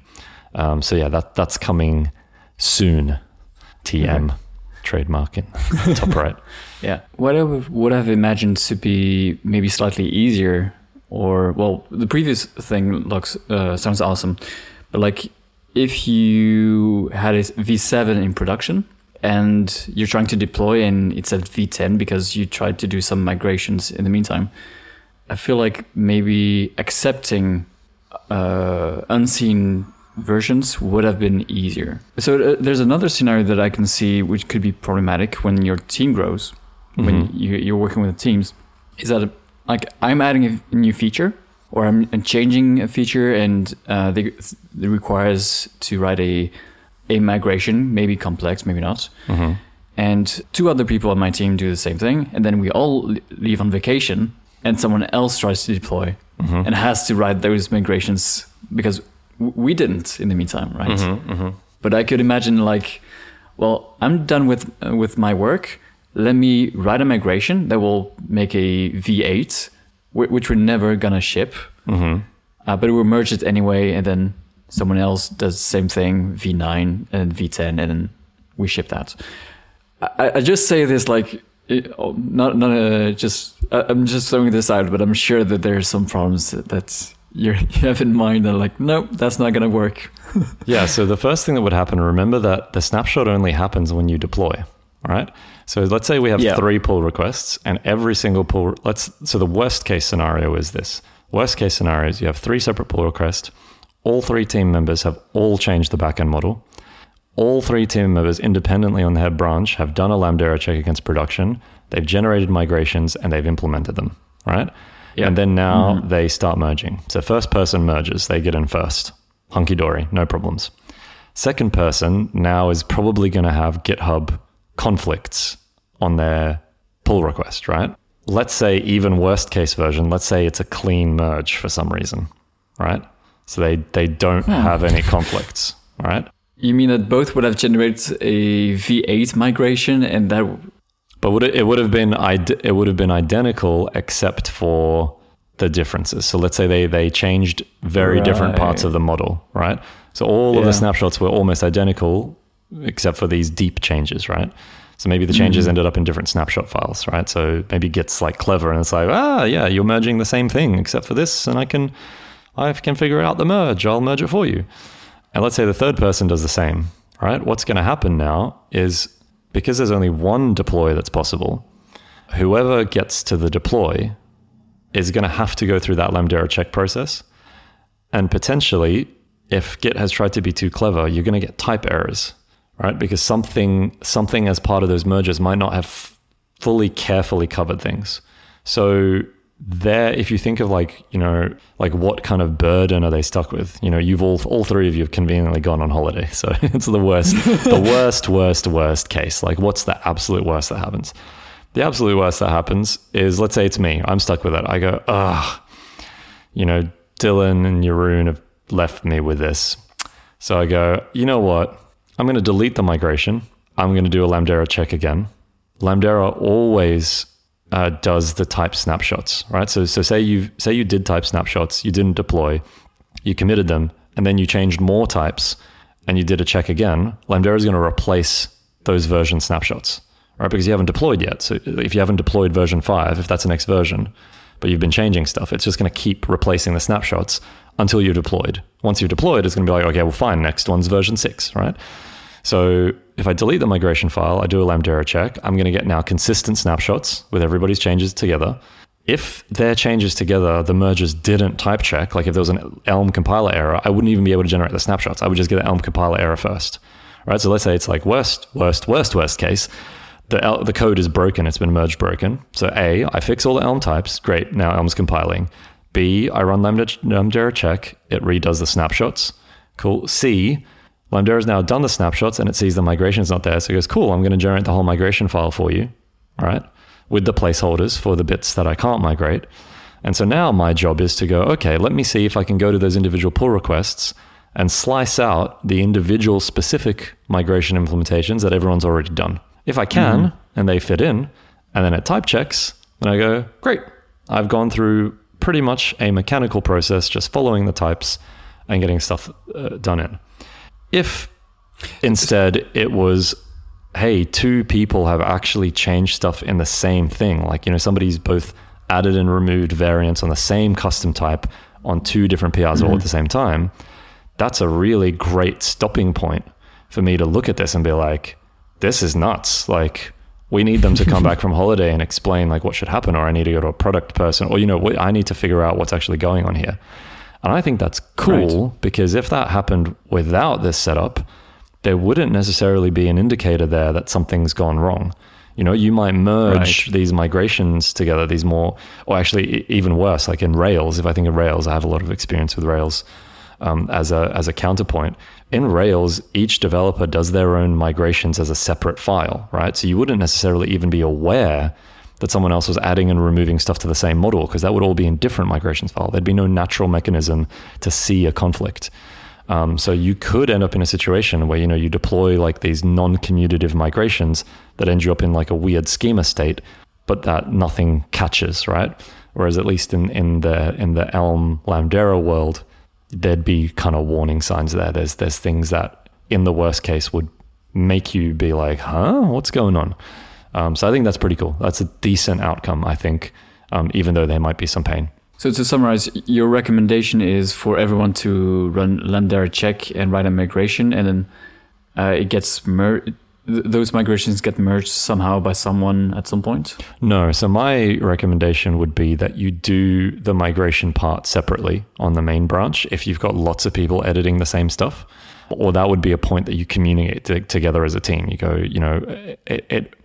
That's coming soon. TM. Okay. Trademark in top right. Yeah. What I would have imagined to be maybe slightly easier, or, well, the previous thing sounds awesome. But like if you had a V7 in production and you're trying to deploy and it's at V10 because you tried to do some migrations in the meantime, I feel like maybe accepting unseen versions would have been easier. So there's another scenario that I can see which could be problematic when your team grows, mm-hmm. when you're working with teams, is that like I'm adding a new feature, or I'm changing a feature, and it requires to write a migration, maybe complex, maybe not. Mm-hmm. And two other people on my team do the same thing, and then we all leave on vacation, and someone else tries to deploy mm-hmm. and has to write those migrations because we didn't in the meantime, right? Mm-hmm, mm-hmm. But I could imagine like, well, I'm done with my work. Let me write a migration that will make a V8, which we're never going to ship. Mm-hmm. But we'll merge it anyway. And then someone else does the same thing, V9 and V10, and then we ship that. I just say this like, I'm just throwing this out, but I'm sure that there's some problems that you have in mind that like, nope, that's not going to work. Yeah. So the first thing that would happen, remember that the snapshot only happens when you deploy. All right. So let's say we have three pull requests, and every single pull. So the worst case scenario is this. Worst case scenario is you have three separate pull requests. All three team members have all changed the backend model. All three team members independently on the head branch have done a Lamdera check against production. They've generated migrations and they've implemented them. All right. Yeah. And then now they start merging. So first person merges, they get in first. Hunky-dory, no problems. Second person now is probably going to have GitHub conflicts on their pull request, right? Let's say even worst case version, let's say it's a clean merge for some reason, right? So they don't have any conflicts, right? You mean that both would have generated a V8 migration and that... But it would have been identical except for the differences. So let's say they changed very different parts of the model, right? So all of the snapshots were almost identical except for these deep changes, right? So maybe the changes ended up in different snapshot files, right? So maybe it gets like clever and it's like, you're merging the same thing except for this, and I can figure out the merge. I'll merge it for you. And let's say the third person does the same, right? What's going to happen now is, because there's only one deploy that's possible, whoever gets to the deploy is going to have to go through that Lamdera check process. And potentially, if Git has tried to be too clever, you're going to get type errors, right? Because something as part of those mergers might not have fully carefully covered things. So there, if you think of like what kind of burden are they stuck with? You know, you've all three of you have conveniently gone on holiday. So it's the worst case. Like, what's the absolute worst that happens? The absolute worst that happens is, let's say it's me. I'm stuck with it. I go, Dylan and Jeroen have left me with this. So I go, you know what? I'm going to delete the migration. I'm going to do a Lamdera check again. Lamdera always does the type snapshots, right? So say you did type snapshots, you didn't deploy, you committed them, and then you changed more types, and you did a check again. Lamdera is going to replace those version snapshots, right? Because you haven't deployed yet. So if you haven't deployed version 5, if that's the next version, but you've been changing stuff, it's just going to keep replacing the snapshots until you're deployed. Once you've deployed, it's going to be like, okay, well, fine, next one's version 6, right? So if I delete the migration file, I do a Lamdera check, I'm going to get now consistent snapshots with everybody's changes together. If their changes together, the mergers didn't type check, like if there was an Elm compiler error, I wouldn't even be able to generate the snapshots. I would just get the Elm compiler error first, right? So let's say it's like worst case. The code is broken. It's been merge broken. So A, I fix all the Elm types. Great. Now Elm's compiling. B, I run Lamdera check. It redoes the snapshots. Cool. C, Lamdera's now done the snapshots and it sees the migration's not there. So it goes, cool, I'm going to generate the whole migration file for you, right? With the placeholders for the bits that I can't migrate. And so now my job is to go, okay, let me see if I can go to those individual pull requests and slice out the individual specific migration implementations that everyone's already done. If I can, and they fit in, and then it type checks, then I go, great, I've gone through pretty much a mechanical process, just following the types and getting stuff done in. If instead it was, hey, two people have actually changed stuff in the same thing, like, you know, somebody's both added and removed variants on the same custom type on two different PRs all at the same time, that's a really great stopping point for me to look at this and be like, this is nuts. Like, we need them to come back from holiday and explain like what should happen, or I need to go to a product person, or, you know, I need to figure out what's actually going on here. And I think that's cool, right? Because if that happened without this setup, there wouldn't necessarily be an indicator there that something's gone wrong. You know, you might merge these migrations together, these more, or actually even worse, like in Rails, if I think of Rails, I have a lot of experience with Rails as a counterpoint. In Rails, each developer does their own migrations as a separate file, right? So you wouldn't necessarily even be aware that someone else was adding and removing stuff to the same model, because that would all be in different migrations file. There'd be no natural mechanism to see a conflict. So you could end up in a situation where, you know, you deploy like these non-commutative migrations that end you up in like a weird schema state, but that nothing catches, right? Whereas at least in the Elm Lamdera world, there'd be kind of warning signs there. There's things that in the worst case would make you be like, huh, what's going on? So I think that's pretty cool. That's a decent outcome, I think, even though there might be some pain. So to summarize, your recommendation is for everyone to run Lamdera check and write a migration, and then it gets those migrations get merged somehow by someone at some point? No. So my recommendation would be that you do the migration part separately on the main branch if you've got lots of people editing the same stuff. Or that would be a point that you communicate together as a team. You go, you know, it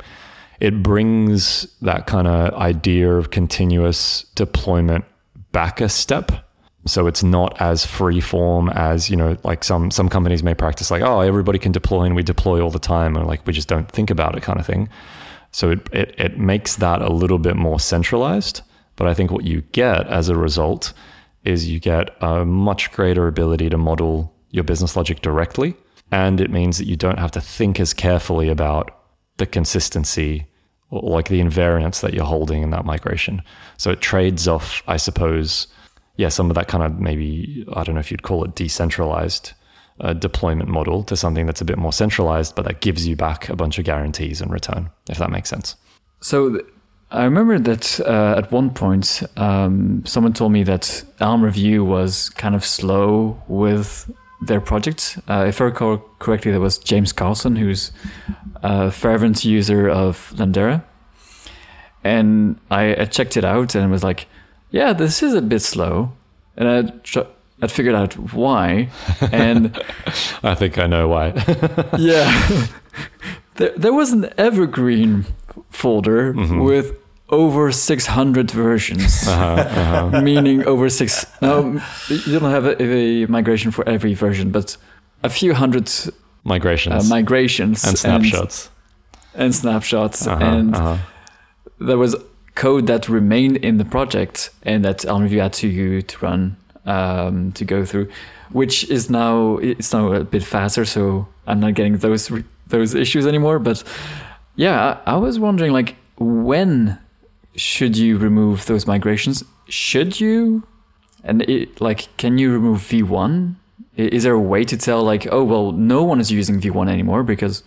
brings that kind of idea of continuous deployment back a step. So it's not as free form as, you know, like some companies may practice like, oh, everybody can deploy and we deploy all the time. And like, we just don't think about it kind of thing. So it makes that a little bit more centralized. But I think what you get as a result is you get a much greater ability to model your business logic directly. And it means that you don't have to think as carefully about the consistency or like the invariance that you're holding in that migration. So it trades off, I suppose, some of that kind of maybe, I don't know if you'd call it decentralized deployment model to something that's a bit more centralized, but that gives you back a bunch of guarantees in return, if that makes sense. So I remember that at one point, someone told me that Elm Review was kind of slow with their projects. If I recall correctly, there was James Carlson, who's a fervent user of Lamdera. And I checked it out and was like, yeah, this is a bit slow. And I figured out why. And I think I know why. Yeah. There was an Evergreen folder with over 600 versions, meaning over six. No, you don't have a migration for every version, but a few hundred migrations and snapshots, There was code that remained in the project and that Elm Review had to run to go through, which is now a bit faster. So I'm not getting those issues anymore. But yeah, I was wondering like when. Should you remove those migrations? Should you? And can you remove V1? Is there a way to tell like, oh, well, no one is using V1 anymore because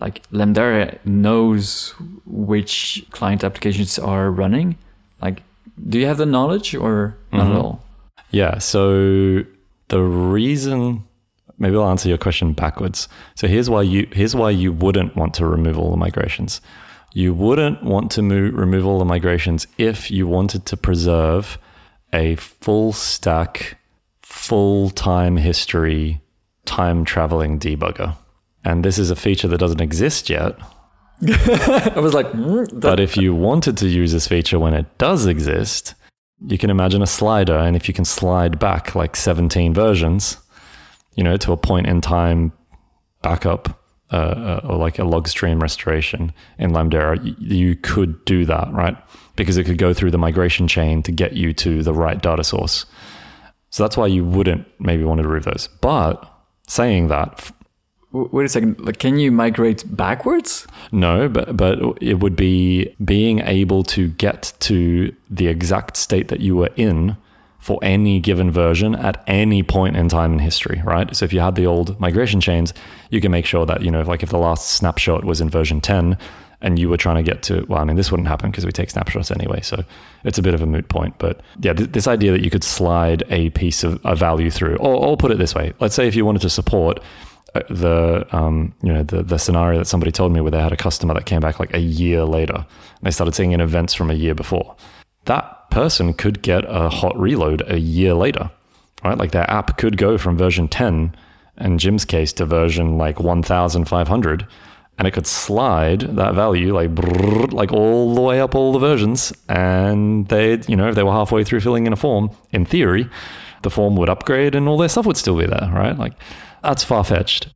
like Lamdera knows which client applications are running? Like, do you have the knowledge or not at all? Yeah, so the reason, maybe I'll answer your question backwards. So here's why you wouldn't want to remove all the migrations. You wouldn't want to remove all the migrations if you wanted to preserve a full stack, full time history, time traveling debugger. And this is a feature that doesn't exist yet. I was like, but if you wanted to use this feature when it does exist, you can imagine a slider. And if you can slide back like 17 versions, you know, to a point in time backup, or like a log stream restoration in Lamdera, you could do that, right? Because it could go through the migration chain to get you to the right data source. So that's why you wouldn't maybe want to remove those. But saying that... Wait a second. Like, can you migrate backwards? No, but it would be being able to get to the exact state that you were in for any given version at any point in time in history, right? So if you had the old migration chains, you can make sure that, you know, like if the last snapshot was in version 10 and you were trying to get to, well, I mean, this wouldn't happen because we take snapshots anyway. So it's a bit of a moot point. But yeah, this idea that you could slide a piece of a value through, or I'll put it this way. Let's say if you wanted to support the scenario that somebody told me where they had a customer that came back like a year later and they started seeing events from a year before. That person could get a hot reload a year later, right? Like their app could go from version 10, in Jim's case, to version like 1,500, and it could slide that value like all the way up all the versions. And they, you know, if they were halfway through filling in a form, in theory, the form would upgrade and all their stuff would still be there, right? Like that's far-fetched.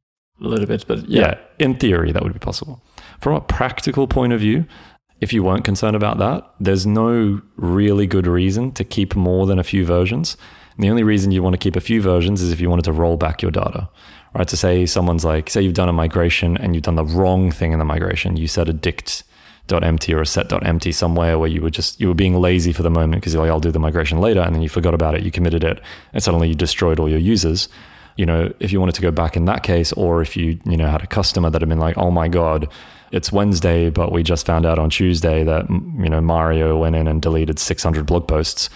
A little bit, but yeah, in theory, that would be possible. From a practical point of view, if you weren't concerned about that, there's no really good reason to keep more than a few versions. And the only reason you want to keep a few versions is if you wanted to roll back your data, right? So say someone's like, say you've done a migration and you've done the wrong thing in the migration. You set a dict.empty or a set.empty somewhere where you were being lazy for the moment because you're like, I'll do the migration later. And then you forgot about it. You committed it and suddenly you destroyed all your users. You know, if you wanted to go back in that case, or if you, you know, had a customer that had been like, oh my God, it's Wednesday, but we just found out on Tuesday that, you know, Mario went in and deleted 600 blog posts.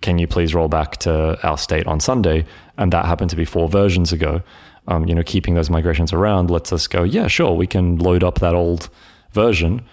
Can you please roll back to our state on Sunday? And that happened to be 4 versions ago. You know, keeping those migrations around lets us go, yeah, sure, we can load up that old version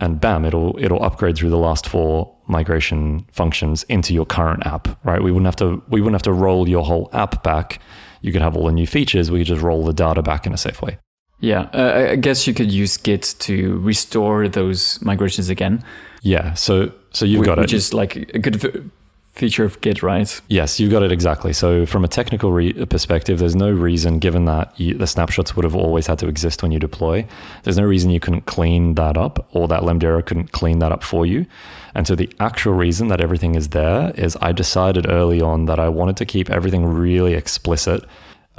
and bam, it'll upgrade through the last 4 migration functions into your current app, right? We wouldn't have to roll your whole app back. You could have all the new features. We could just roll the data back in a safe way. Yeah, I guess you could use Git to restore those migrations again. Yeah, so you've got it. Which is like a good feature of Git, right? Yes, you've got it exactly. So from a technical perspective, there's no reason, given that the snapshots would have always had to exist when you deploy, there's no reason you couldn't clean that up or that Lamdera couldn't clean that up for you. And so the actual reason that everything is there is I decided early on that I wanted to keep everything really explicit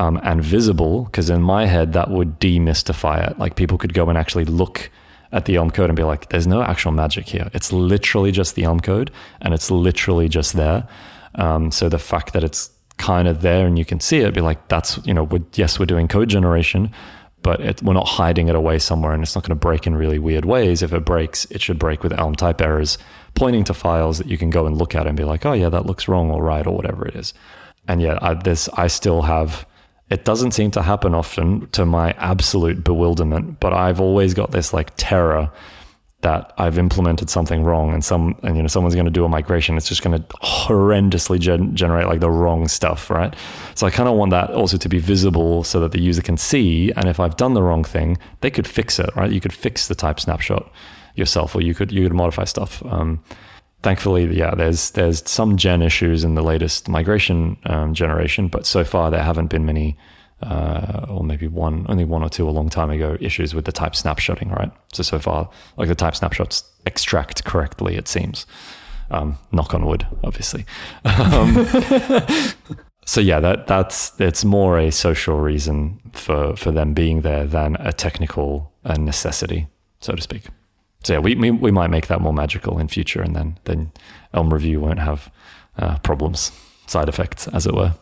and visible, because in my head, that would demystify it. Like people could go and actually look at the Elm code and be like, there's no actual magic here. It's literally just the Elm code and it's literally just there. So the fact that it's kind of there and you can see it, be like, that's, you know, yes, we're doing code generation, but we're not hiding it away somewhere and it's not going to break in really weird ways. If it breaks, it should break with Elm type errors pointing to files that you can go and look at and be like, oh yeah, that looks wrong or right or whatever it is. And yeah, I still have... It doesn't seem to happen often to my absolute bewilderment, but I've always got this like terror that I've implemented something wrong and you know, someone's going to do a migration. It's just going to horrendously generate like the wrong stuff, right? So I kind of want that also to be visible so that the user can see. And if I've done the wrong thing, they could fix it, right? You could fix the type snapshot yourself, or you could modify stuff. Thankfully, yeah, there's some gen issues in the latest migration generation, but so far there haven't been many, or maybe only one or two a long time ago, issues with the type snapshotting, right? So far, like the type snapshots extract correctly, it seems. Knock on wood, obviously. So yeah, it's more a social reason for them being there than a technical necessity, so to speak. So yeah, we might make that more magical in future, and then Elm Review won't have problems, side effects, as it were.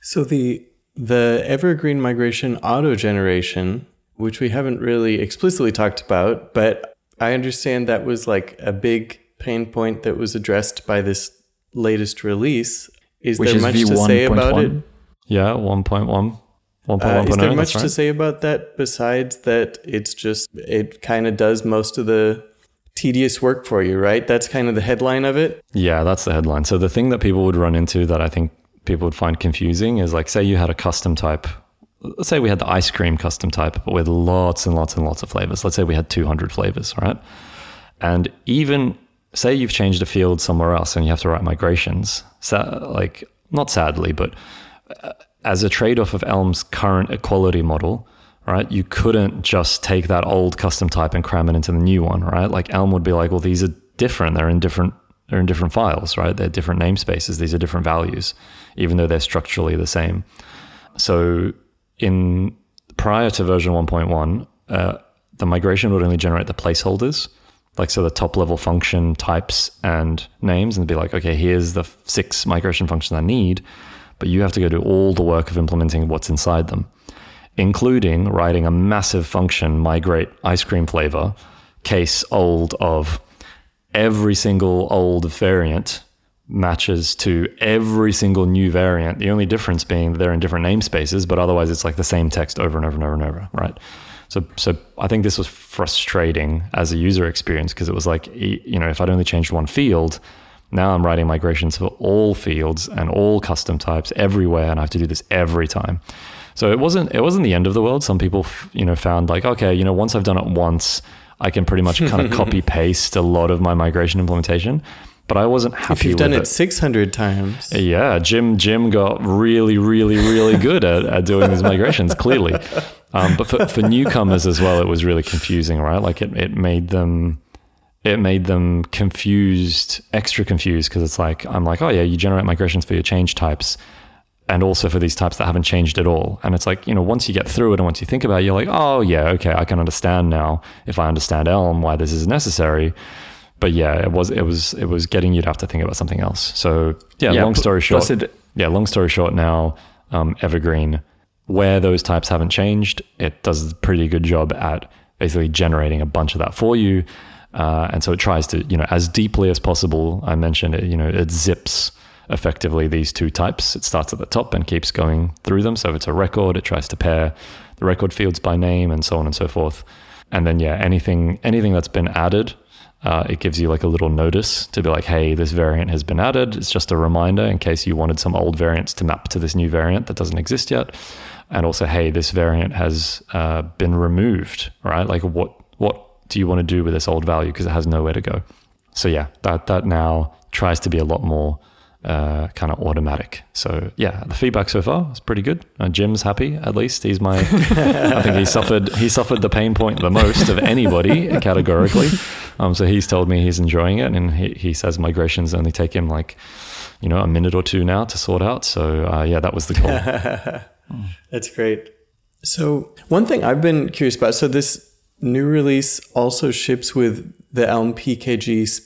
So the Evergreen migration auto-generation, which we haven't really explicitly talked about, but I understand that was like a big pain point that was addressed by this latest release. Is there much to say about it? Yeah, 1.1. Is there much to say about that besides that it kind of does most of the tedious work for you, right? That's kind of the headline of it. Yeah, that's the headline. So the thing that people would run into that I think people would find confusing is like, say you had a custom type. Let's say we had the ice cream custom type, but with lots and lots and lots of flavors. Let's say we had 200 flavors, right? And even say you've changed a field somewhere else and you have to write migrations. So, like, not sadly, but... as a trade-off of Elm's current equality model, right? You couldn't just take that old custom type and cram it into the new one, right? Like Elm would be like, well, these are different. They're in different files, right? They're different namespaces. These are different values, even though they're structurally the same. So prior to version 1.1, the migration would only generate the placeholders, like so the top-level function types and names, and be like, okay, here's the 6 migration functions I need. But you have to go do all the work of implementing what's inside them, including writing a massive function, migrate ice cream flavor, case old of every single old variant matches to every single new variant. The only difference being they're in different namespaces, but otherwise it's like the same text over and over and over and over, right? So I think this was frustrating as a user experience because it was like, you know, if I'd only changed one field, now I'm writing migrations for all fields and all custom types everywhere, and I have to do this every time. So it wasn't the end of the world. Some people, you know, found like, okay, you know, once I've done it once, I can pretty much kind of copy paste a lot of my migration implementation. But I wasn't happy with it. If you've done it 600 times. Yeah, Jim got really, really, really good at doing these migrations, clearly. But for newcomers as well, it was really confusing, right? Like it made them confused, extra confused, because it's like, I'm like, oh yeah, you generate migrations for your change types and also for these types that haven't changed at all. And it's like, you know, once you get through it and once you think about it, you're like, oh yeah, okay, I can understand now, if I understand Elm, why this is necessary. But yeah, it was getting you to have to think about something else. So long story short now, Evergreen, where those types haven't changed, it does a pretty good job at basically generating a bunch of that for you. And so it tries to, as deeply as possible. I mentioned it, it zips effectively these two types. It starts at the top and keeps going through them. So if it's a record, it tries to pair the record fields by name and so on and so forth. And then, anything that's been added, it gives you like a little notice to be like, hey, this variant has been added. It's just a reminder in case you wanted some old variants to map to this new variant that doesn't exist yet. And also, hey, this variant has been removed, right? Like what do you want to do with this old value? Because it has nowhere to go. So yeah, that now tries to be a lot more kind of automatic. So yeah, the feedback so far is pretty good. Jim's happy, at least. He's my I think he suffered the pain point the most of anybody, categorically. So he's told me he's enjoying it, and he says migrations only take him like, a minute or two now to sort out. So yeah, that was the goal. That's great. So one thing I've been curious about, so this new release also ships with the Elm Package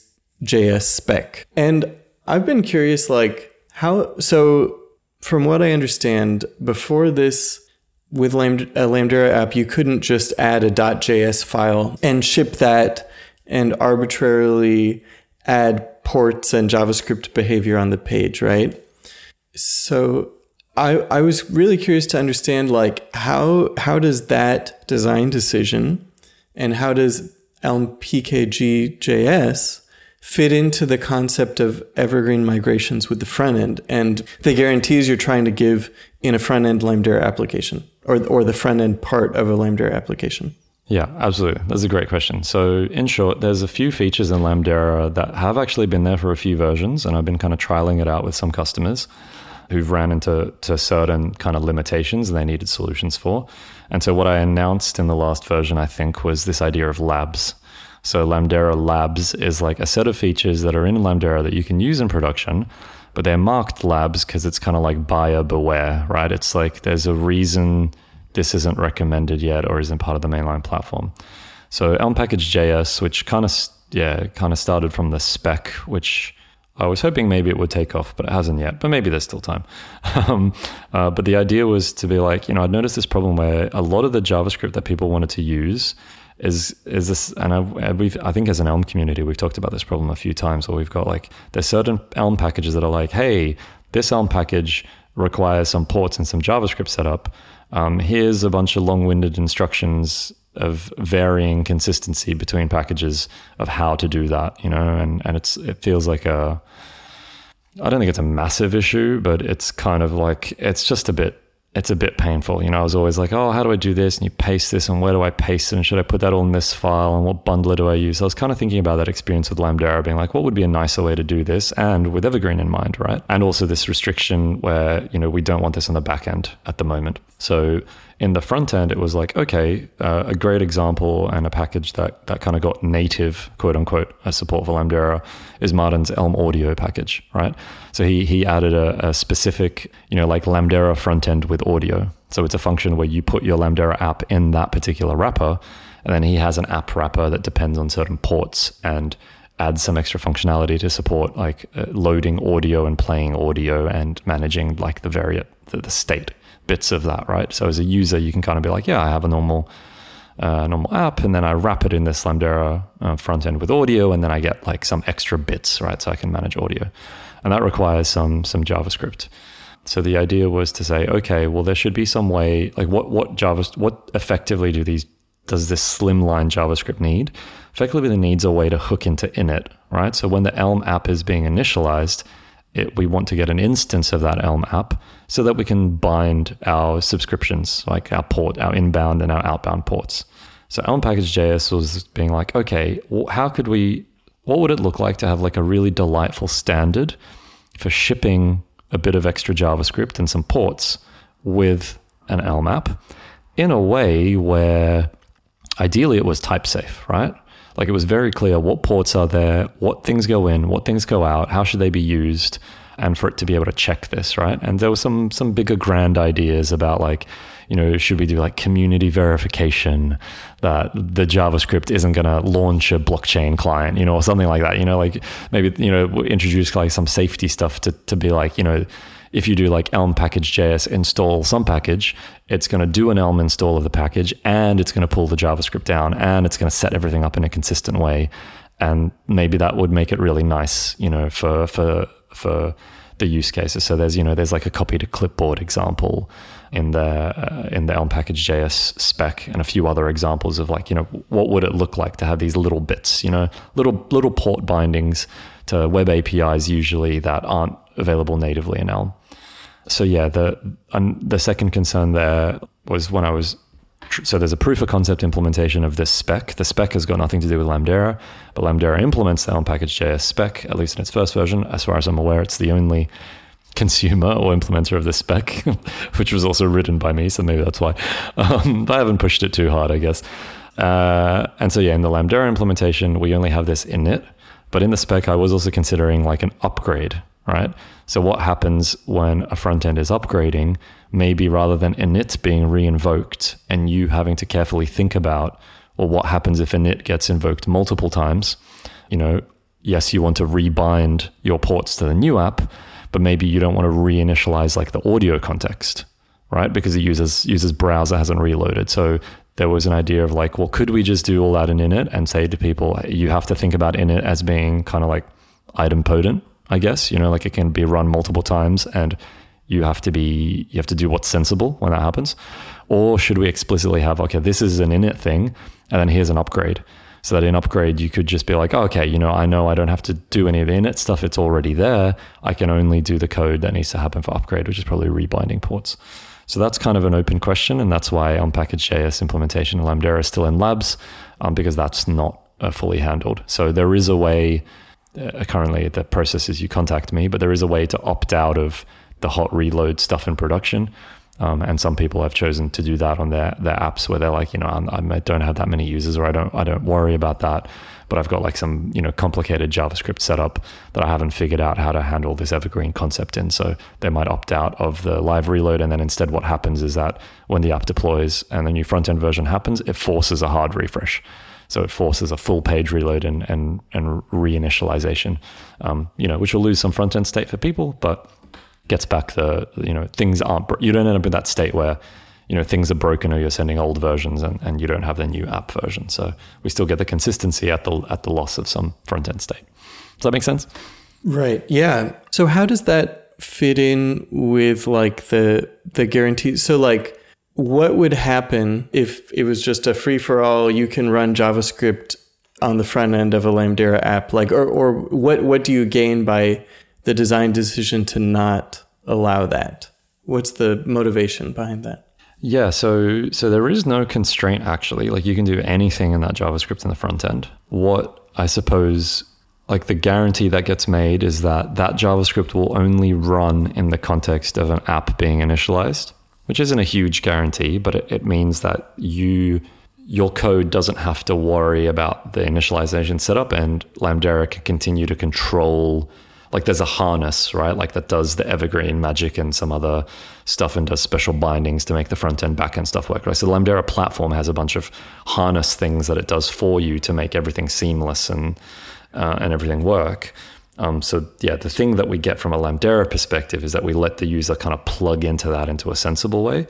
JS spec. And I've been curious, so from what I understand, before this, with Lamdera app, you couldn't just add a .js file and ship that and arbitrarily add ports and JavaScript behavior on the page, right? So I was really curious to understand, how does that design decision and how does Elm Package.js fit into the concept of evergreen migrations with the front end and the guarantees you're trying to give in a front end Lamdera application or the front end part of a Lamdera application? Yeah, absolutely. That's a great question. So in short, there's a few features in Lamdera that have actually been there for a few versions, and I've been kind of trialing it out with some customers who've ran into certain kind of limitations they needed solutions for. And so what I announced in the last version, I think, was this idea of labs. So Lamdera Labs is like a set of features that are in Lamdera that you can use in production, but they're marked labs because it's kind of like buyer beware, right? It's like there's a reason this isn't recommended yet or isn't part of the mainline platform. So Elm Package JS, which kind of started from the spec, which I was hoping maybe it would take off, but it hasn't yet, but maybe there's still time. But the idea was to be like, I'd noticed this problem where a lot of the JavaScript that people wanted to use is this, and I think as an Elm community, we've talked about this problem a few times where we've got there's certain Elm packages that are like, hey, this Elm package requires some ports and some JavaScript setup. Here's a bunch of long-winded instructions of varying consistency between packages of how to do that, and it feels like I don't think it's a massive issue, but it's kind of like, it's a bit painful. I was always like, oh, how do I do this? And you paste this, and where do I paste it? And should I put that all in this file? And what bundler do I use? I was kind of thinking about that experience with Lamdera being like, what would be a nicer way to do this? And with Evergreen in mind, right? And also this restriction where, we don't want this on the back end at the moment. So in the front end, it was like, okay, a great example and a package that kind of got native, quote unquote, support for Lamdera is Martin's Elm Audio package, right? So he added a specific, Lamdera front end with audio. So it's a function where you put your Lamdera app in that particular wrapper, and then he has an app wrapper that depends on certain ports and adds some extra functionality to support loading audio and playing audio and managing the variant, the state bits of that, right? So as a user, you can kind of be like, yeah, I have a normal app, and then I wrap it in this Lamdera front end with audio, and then I get some extra bits, right? So I can manage audio, and that requires some JavaScript. So the idea was to say, okay, well, there should be some way, what effectively does this slimline JavaScript need? Effectively, it needs a way to hook into init, right? So when the Elm app is being initialized, we want to get an instance of that Elm app so that we can bind our subscriptions, our port, our inbound and our outbound ports. So Elm Package.js was being like, okay, what would it look like to have a really delightful standard for shipping a bit of extra JavaScript and some ports with an Elm app in a way where ideally it was type safe, right? It was very clear what ports are there, what things go in, what things go out, how should they be used, and for it to be able to check this, right? And there were some bigger grand ideas about should we do community verification that the JavaScript isn't going to launch a blockchain client, or something like that, maybe, introduce some safety stuff to be if you do like Elm Package JS install some package, it's going to do an Elm install of the package, and it's going to pull the JavaScript down, and it's going to set everything up in a consistent way. And maybe that would make it really nice, you know, for the use cases. So there's, you know, there's like a copy to clipboard example in the Elm Package JS spec, and a few other examples of like, you know, what would it look like to have these little bits, you know, little port bindings to web APIs usually that aren't available natively in Elm. So yeah, the second concern there was when I was, so there's a proof of concept implementation of this spec. The spec has got nothing to do with Lamdera, but Lamdera implements the Elm Package JS spec, at least in its first version. As far as I'm aware, it's the only consumer or implementer of this spec, which was also written by me, so maybe that's why. I haven't pushed it too hard, I guess. And so yeah, in the Lamdera implementation, we only have this init, but in the spec, I was also considering like an upgrade, right? So what happens when a front end is upgrading? Maybe rather than init being re-invoked and you having to carefully think about, well, what happens if init gets invoked multiple times? You know, yes, you want to rebind your ports to the new app, but maybe you don't want to reinitialize like the audio context, right? Because the user's browser hasn't reloaded. So there was an idea of like, well, could we just do all that in init and say to people, you have to think about init as being kind of like idempotent, I guess, you know, like it can be run multiple times and you have to do what's sensible when that happens. Or should we explicitly have, okay, this is an init thing, and then here's an upgrade. So that in upgrade, you could just be like, oh, okay, you know I don't have to do any of the init stuff. It's already there. I can only do the code that needs to happen for upgrade, which is probably rebinding ports. So that's kind of an open question. And that's why Elm Package JS implementation of Lamdera is still in labs, because that's not fully handled. So there is a way, currently the process is you contact me, but there is a way to opt out of the hot reload stuff in production. And some people have chosen to do that on their apps where they're like, you know, I don't have that many users, or I don't worry about that, but I've got like some, you know, complicated JavaScript setup that I haven't figured out how to handle this evergreen concept in. So they might opt out of the live reload. And then instead what happens is that when the app deploys and the new front-end version happens, it forces a hard refresh. So it forces a full page reload and reinitialization, you know, which will lose some front-end state for people, but gets back the, you know, things aren't, you don't end up in that state where, you know, things are broken or you're sending old versions and you don't have the new app version. So we still get the consistency at the loss of some front-end state. Does that make sense? Right. Yeah. So how does that fit in with like the guarantee? So like what would happen if it was just a free for all, you can run JavaScript on the front end of a Lamdera app, like, or what do you gain by the design decision to not allow that? What's the motivation behind that? Yeah, so there is no constraint actually. Like you can do anything in that JavaScript in the front end. What I suppose, like the guarantee that gets made is that JavaScript will only run in the context of an app being initialized, which isn't a huge guarantee, but it means that your code doesn't have to worry about the initialization setup, and Lamdera can continue to control. Like there's a harness, right? Like that does the evergreen magic and some other stuff and does special bindings to make the front end, back end stuff work, right? So the Lamdera platform has a bunch of harness things that it does for you to make everything seamless and everything work. So yeah, the thing that we get from a Lamdera perspective is that we let the user kind of plug into that into a sensible way.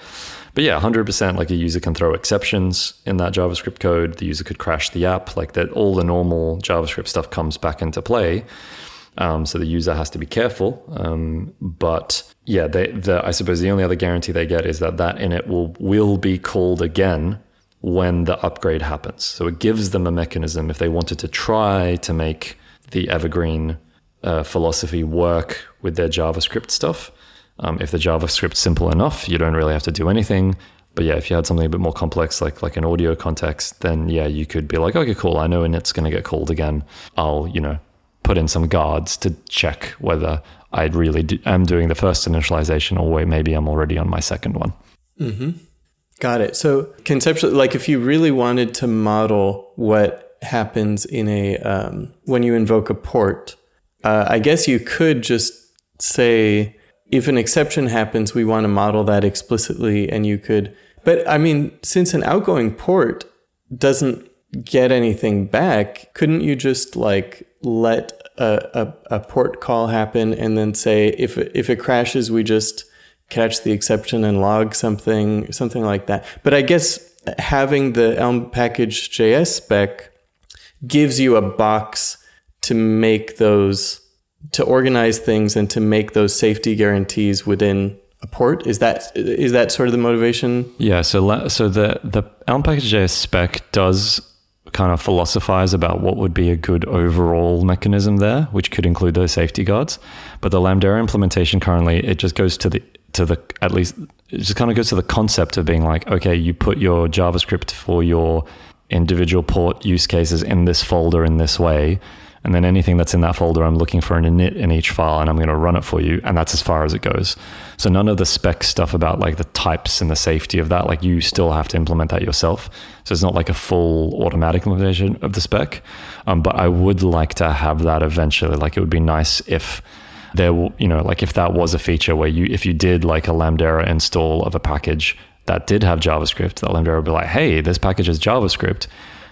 But yeah, 100%, like a user can throw exceptions in that JavaScript code. The user could crash the app, like that all the normal JavaScript stuff comes back into play. So the user has to be careful. But yeah, I suppose the only other guarantee they get is that init will be called again when the upgrade happens. So it gives them a mechanism if they wanted to try to make the evergreen philosophy work with their JavaScript stuff. If the JavaScript's simple enough, you don't really have to do anything. But yeah, if you had something a bit more complex, like an audio context, then yeah, you could be like, okay, cool. I know init's going to get called again. I'll, you know, put in some guards to check whether I really am doing the first initialization or maybe I'm already on my second one. Mm-hmm. Got it. So conceptually, like if you really wanted to model what happens in when you invoke a port, I guess you could just say, if an exception happens, we want to model that explicitly, and you could. But I mean, since an outgoing port doesn't get anything back, couldn't you just like let a port call happen and then say, if it crashes, we just catch the exception and log something like that. But I guess having the Elm Package JS spec gives you a box to make those, to organize things and to make those safety guarantees within a port. Is that sort of the motivation? Yeah. So the Elm Package JS spec does kind of philosophize about what would be a good overall mechanism there, which could include those safety guards. But the Lamdera implementation currently, it just goes to the concept of being like, okay, you put your JavaScript for your individual port use cases in this folder in this way, and then anything that's in that folder, I'm looking for an init in each file and I'm going to run it for you, and that's as far as it goes. So none of the spec stuff about like the types and the safety of that, like you still have to implement that yourself. So it's not like a full automatic implementation of the spec, but I would like to have that eventually. Like it would be nice if there, you know, like if that was a feature where if you did like a Lamdera install of a package that did have JavaScript, that Lamdera would be like, hey, this package is JavaScript.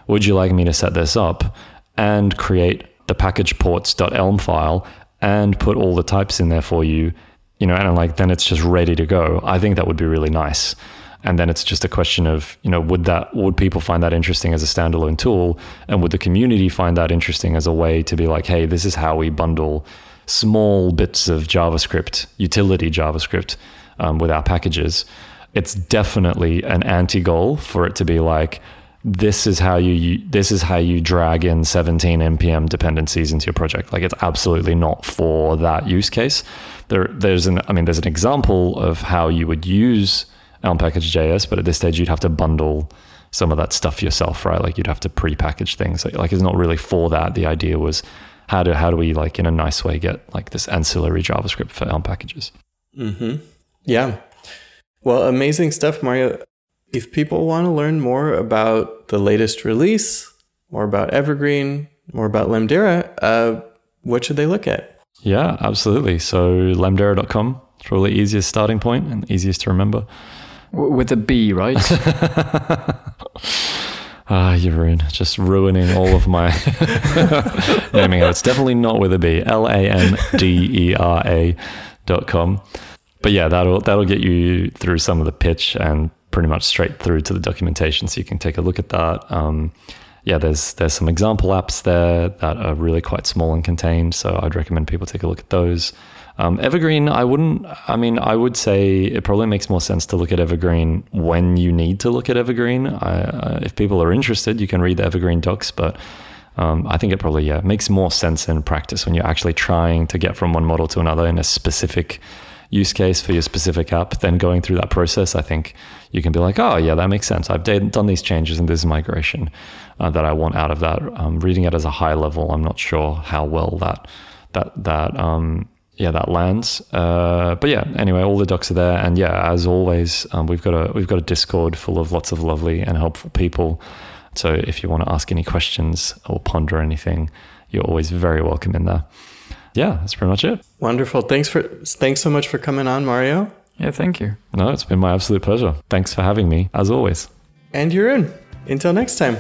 Would you like me to set this up and create the package ports.elm file and put all the types in there for you? You know, and I'm like, then it's just ready to go. I think that would be really nice. And then it's just a question of, you know, would people find that interesting as a standalone tool? And would the community find that interesting as a way to be like, hey, this is how we bundle small bits of JavaScript, utility JavaScript, with our packages? It's definitely an anti-goal for it to be like, this is how you drag in 17 npm dependencies into your project. Like it's absolutely not for that use case. There's an example of how you would use Elm Package JS, but at this stage you'd have to bundle some of that stuff yourself, right? Like you'd have to pre-package things. Like it's not really for that. The idea was how do we like in a nice way get like this ancillary JavaScript for Elm packages. Mm-hmm. Yeah. Well, amazing stuff, Mario. If people want to learn more about the latest release, more about Evergreen, more about Lamdera, what should they look at? Yeah, absolutely. So Lamdera.com, it's probably the easiest starting point and easiest to remember. With a B, right? You ruined. Just ruining all of my naming. It's definitely not with a B. Lamdera.com. But yeah, that'll get you through some of the pitch and pretty much straight through to the documentation, so you can take a look at that. There's some example apps there that are really quite small and contained, so I'd recommend people take a look at those. Evergreen, I would say it probably makes more sense to look at Evergreen when you need to look at Evergreen. If people are interested, you can read the Evergreen docs, but I think it probably makes more sense in practice when you're actually trying to get from one model to another in a specific use case for your specific app. Then going through that process, I think you can be like, oh yeah, that makes sense. I've done these changes and this is migration that I want out of that. Reading it as a high level, I'm not sure how well that lands. But yeah, anyway, all the docs are there, and yeah, as always, we've got a Discord full of lots of lovely and helpful people. So if you want to ask any questions or ponder anything, you're always very welcome in there. Yeah, that's pretty much it. Wonderful. Thanks so much for coming on, Mario. Yeah, thank you. No, it's been my absolute pleasure. Thanks for having me, as always. And Jeroen. Until next time.